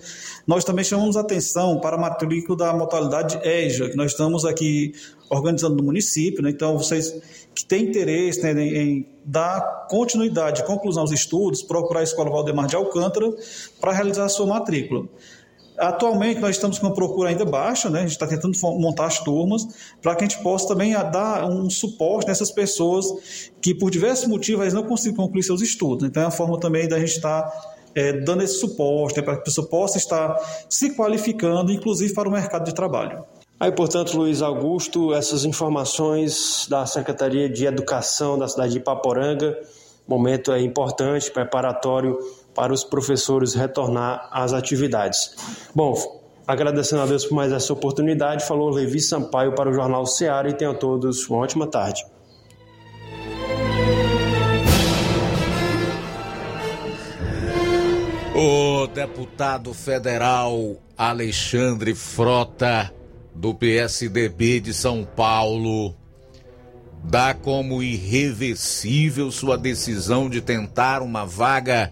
Nós também chamamos a atenção para a matrícula da modalidade E J A, que nós estamos aqui organizando no município, né? Então vocês que têm interesse né, em dar continuidade, conclusão aos estudos, procurar a Escola Valdemar de Alcântara para realizar a sua matrícula. Atualmente nós estamos com uma procura ainda baixa, né? A gente está tentando montar as turmas para que a gente possa também dar um suporte nessas pessoas que por diversos motivos elas não conseguem concluir seus estudos. Então é uma forma também da gente estar tá, é, dando esse suporte né, para que a pessoa possa estar se qualificando, inclusive para o mercado de trabalho. Aí, portanto, Luiz Augusto, essas informações da Secretaria de Educação da cidade de Ipaporanga, momento é importante, preparatório para os professores retornar às atividades. Bom, agradecendo a Deus por mais essa oportunidade, falou Levi Sampaio para o Jornal Ceará e tenham todos uma ótima tarde. O deputado federal Alexandre Frota, do P S D B de São Paulo, dá como irreversível sua decisão de tentar uma vaga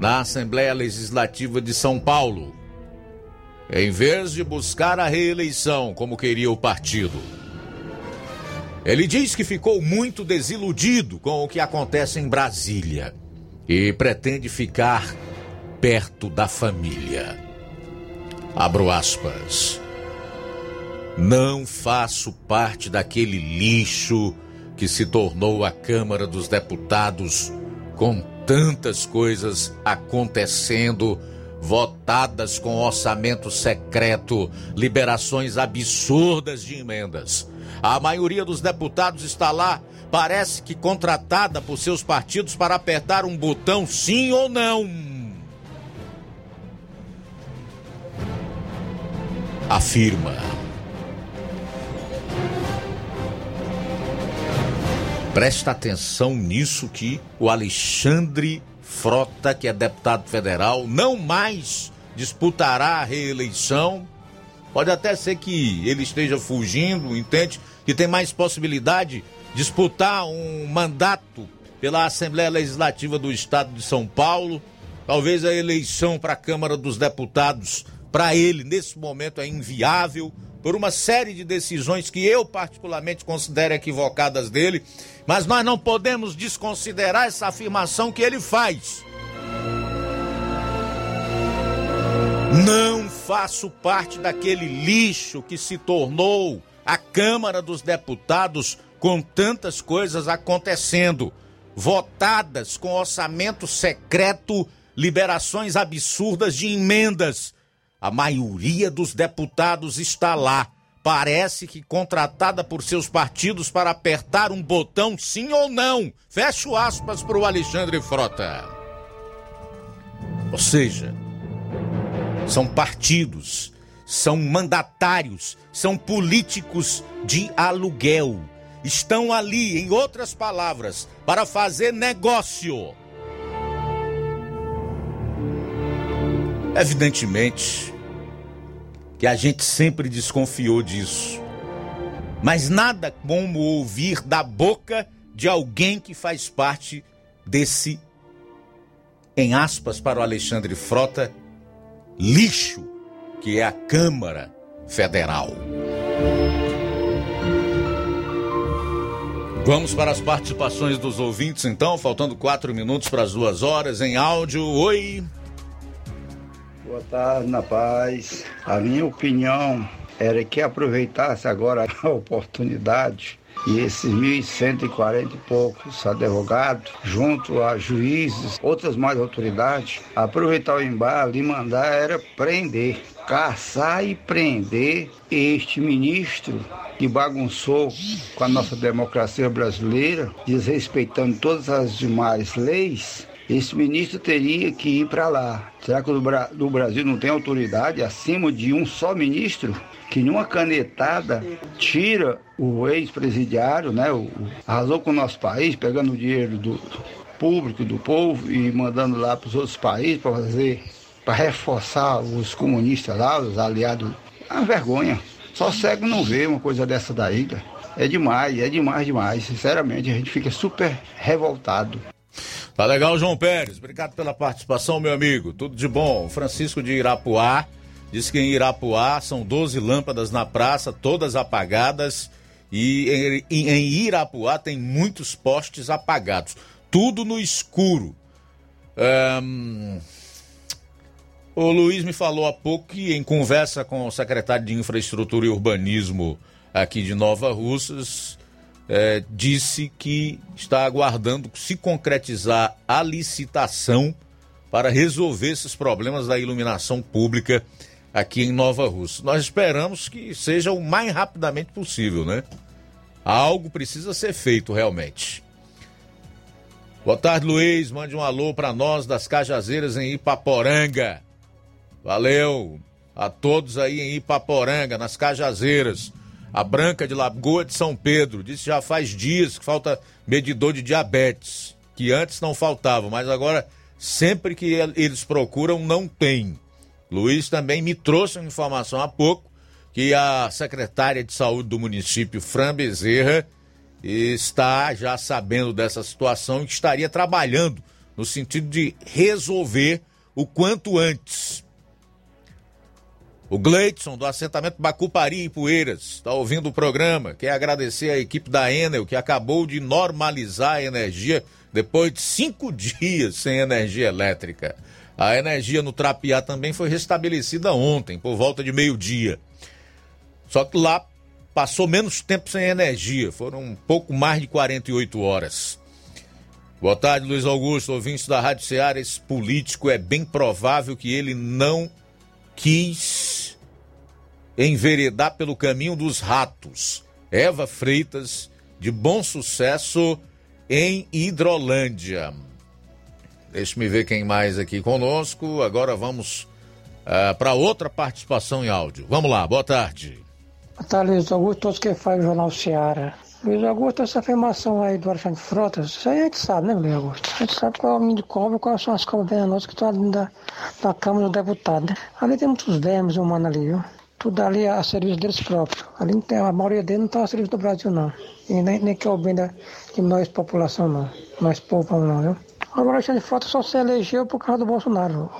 na Assembleia Legislativa de São Paulo, em vez de buscar a reeleição, como queria o partido. Ele diz que ficou muito desiludido com o que acontece em Brasília e pretende ficar perto da família. Abro aspas. Não faço parte daquele lixo que se tornou a Câmara dos Deputados, com tantas coisas acontecendo, votadas com orçamento secreto, liberações absurdas de emendas. A maioria dos deputados está lá, parece que contratada por seus partidos para apertar um botão sim ou não. Afirma. Presta atenção nisso que o Alexandre Frota, que é deputado federal, não mais disputará a reeleição. Pode até ser que ele esteja fugindo, entende? Que tem mais possibilidade disputar um mandato pela Assembleia Legislativa do Estado de São Paulo. Talvez a eleição para a Câmara dos Deputados, para ele, nesse momento, é inviável, por uma série de decisões que eu particularmente considero equivocadas dele, mas nós não podemos desconsiderar essa afirmação que ele faz. Não faço parte daquele lixo que se tornou a Câmara dos Deputados, com tantas coisas acontecendo, votadas com orçamento secreto, liberações absurdas de emendas. A maioria dos deputados está lá, parece que contratada por seus partidos para apertar um botão sim ou não. Fecho aspas para o Alexandre Frota. Ou seja, são partidos, são mandatários, são políticos de aluguel. Estão ali, em outras palavras, para fazer negócio. Evidentemente que a gente sempre desconfiou disso, mas nada como ouvir da boca de alguém que faz parte desse, em aspas para o Alexandre Frota, lixo que é a Câmara Federal. Vamos para as participações dos ouvintes então, faltando quatro minutos para as duas horas, em áudio. Oi! Boa tarde, na paz. A minha opinião era que aproveitasse agora a oportunidade e esses mil cento e quarenta e poucos advogados, junto a juízes, outras mais autoridades, aproveitar o embalo e mandar era prender, caçar e prender este ministro que bagunçou com a nossa democracia brasileira, desrespeitando todas as demais leis. Esse ministro teria que ir para lá. Será que o Brasil não tem autoridade acima de um só ministro? Que numa canetada tira o ex-presidiário, né? O, arrasou com o nosso país, pegando o dinheiro do público, do povo, e mandando lá para os outros países para fazer, para reforçar os comunistas lá, os aliados. É uma vergonha. Só cego não vê uma coisa dessa daí. Cara. É demais, é demais, demais. Sinceramente, a gente fica super revoltado. Tá legal, João Pérez. Obrigado pela participação, meu amigo. Tudo de bom. O Francisco de Irapuá diz que em Irapuá são doze lâmpadas na praça, todas apagadas. E em, em Irapuá tem muitos postes apagados. Tudo no escuro. Um... O Luiz me falou há pouco que, em conversa com o secretário de Infraestrutura e Urbanismo aqui de Nova Russas, É, disse que está aguardando se concretizar a licitação para resolver esses problemas da iluminação pública aqui em Nova Russa. Nós esperamos que seja o mais rapidamente possível, né? Algo precisa ser feito realmente. Boa tarde, Luiz. Mande um alô para nós das Cajazeiras em Ipaporanga. Valeu a todos aí em Ipaporanga, nas Cajazeiras. A Branca de Lagoa de São Pedro disse que já faz dias que falta medidor de diabetes, que antes não faltava, mas agora sempre que eles procuram não tem. Luiz também me trouxe uma informação há pouco que a secretária de saúde do município, Fran Bezerra, está já sabendo dessa situação e que estaria trabalhando no sentido de resolver o quanto antes. O Gleidson, do assentamento Bacupari e Poeiras, está ouvindo o programa. Quer agradecer a equipe da Enel, que acabou de normalizar a energia depois de cinco dias sem energia elétrica. A energia no Trapiá também foi restabelecida ontem, por volta de meio-dia. Só que lá passou menos tempo sem energia, foram um pouco mais de quarenta e oito horas. Boa tarde, Luiz Augusto, ouvintes da Rádio Ceará. Esse político é bem provável que ele não quis enveredar pelo caminho dos ratos. Eva Freitas, de Bom Sucesso, em Hidrolândia. Deixa eu ver quem mais aqui conosco. Agora vamos uh, para outra participação em áudio. Vamos lá, boa tarde. Boa tarde, Luiz Augusto, todos que fazem o Jornal Ceará. Luiz Augusto, essa afirmação aí do Alexandre Frota, isso aí a gente sabe, né, Luiz Augusto? A gente sabe qual é o mínimo de cobra e quais são as cobras venenosas que estão ali da, da Câmara do Deputado, né? Ali tem muitos vermes humanos ali, viu? tudo ali a serviço deles próprios. Ali não tem, a maioria deles não está a serviço do Brasil, não. E nem, nem que é o bem da, de nós, população, não. Nós, povo, não, viu? Agora, Alexandre Frota só se elegeu por causa do Bolsonaro,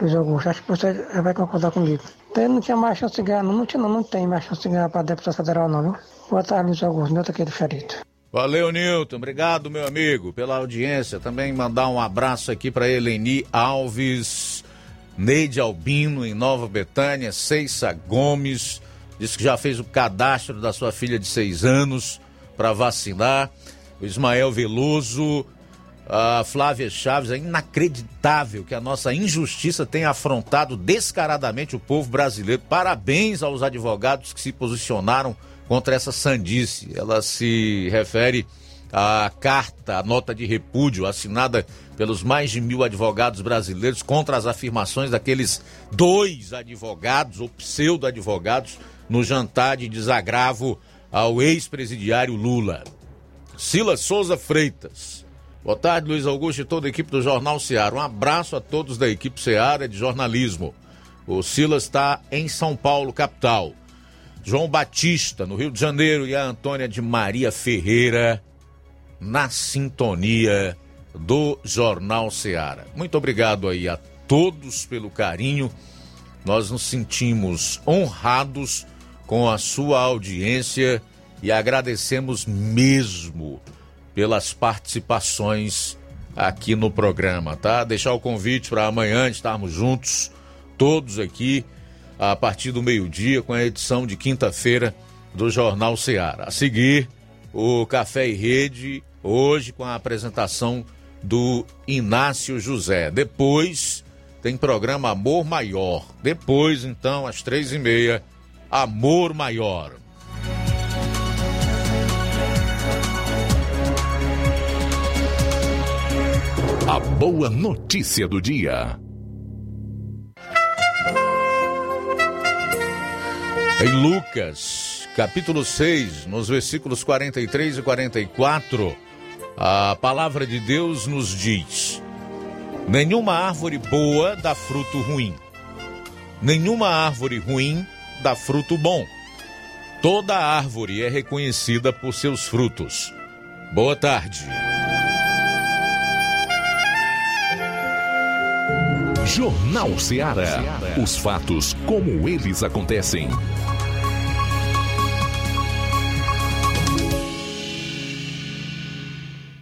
Luiz Augusto. Acho que você vai concordar comigo. Então, ele não tinha mais chance de ganhar, não. Não tinha, não, não tem mais chance de ganhar para deputado federal, não, viu? Boa tarde, Luiz Augusto. Nilton aqui do Charito. Valeu, Nilton. Obrigado, meu amigo, pela audiência. Também mandar um abraço aqui para Eleni Alves, Neide Albino, em Nova Betânia, Ceissa Gomes, diz que já fez o cadastro da sua filha de seis anos para vacinar. O Ismael Veloso, a Flávia Chaves, é inacreditável que a nossa injustiça tenha afrontado descaradamente o povo brasileiro. Parabéns aos advogados que se posicionaram contra essa sandice. Ela se refere à carta, à nota de repúdio assinada pelos mais de mil advogados brasileiros contra as afirmações daqueles dois advogados, ou pseudo-advogados, no jantar de desagravo ao ex-presidiário Lula. Silas Souza Freitas. Boa tarde, Luiz Augusto e toda a equipe do Jornal Ceará. Um abraço a todos da equipe Ceará de jornalismo. O Silas está em São Paulo, capital. João Batista, no Rio de Janeiro, e a Antônia de Maria Ferreira, na sintonia do Jornal Ceará. Muito obrigado aí a todos pelo carinho. Nós nos sentimos honrados com a sua audiência e agradecemos mesmo pelas participações aqui no programa, tá? Deixar o convite para amanhã estarmos juntos, todos aqui, a partir do meio-dia, com a edição de quinta-feira do Jornal Ceará. A seguir, o Café e Rede, hoje com a apresentação do Inácio José. Depois, tem programa Amor Maior. Depois, então, às três e meia, Amor Maior. A boa notícia do dia. Em Lucas, capítulo seis, nos versículos quarenta e três e quarenta e quatro, a palavra de Deus nos diz: nenhuma árvore boa dá fruto ruim, nenhuma árvore ruim dá fruto bom. Toda árvore é reconhecida por seus frutos. Boa tarde. Jornal Ceará. Os fatos como eles acontecem.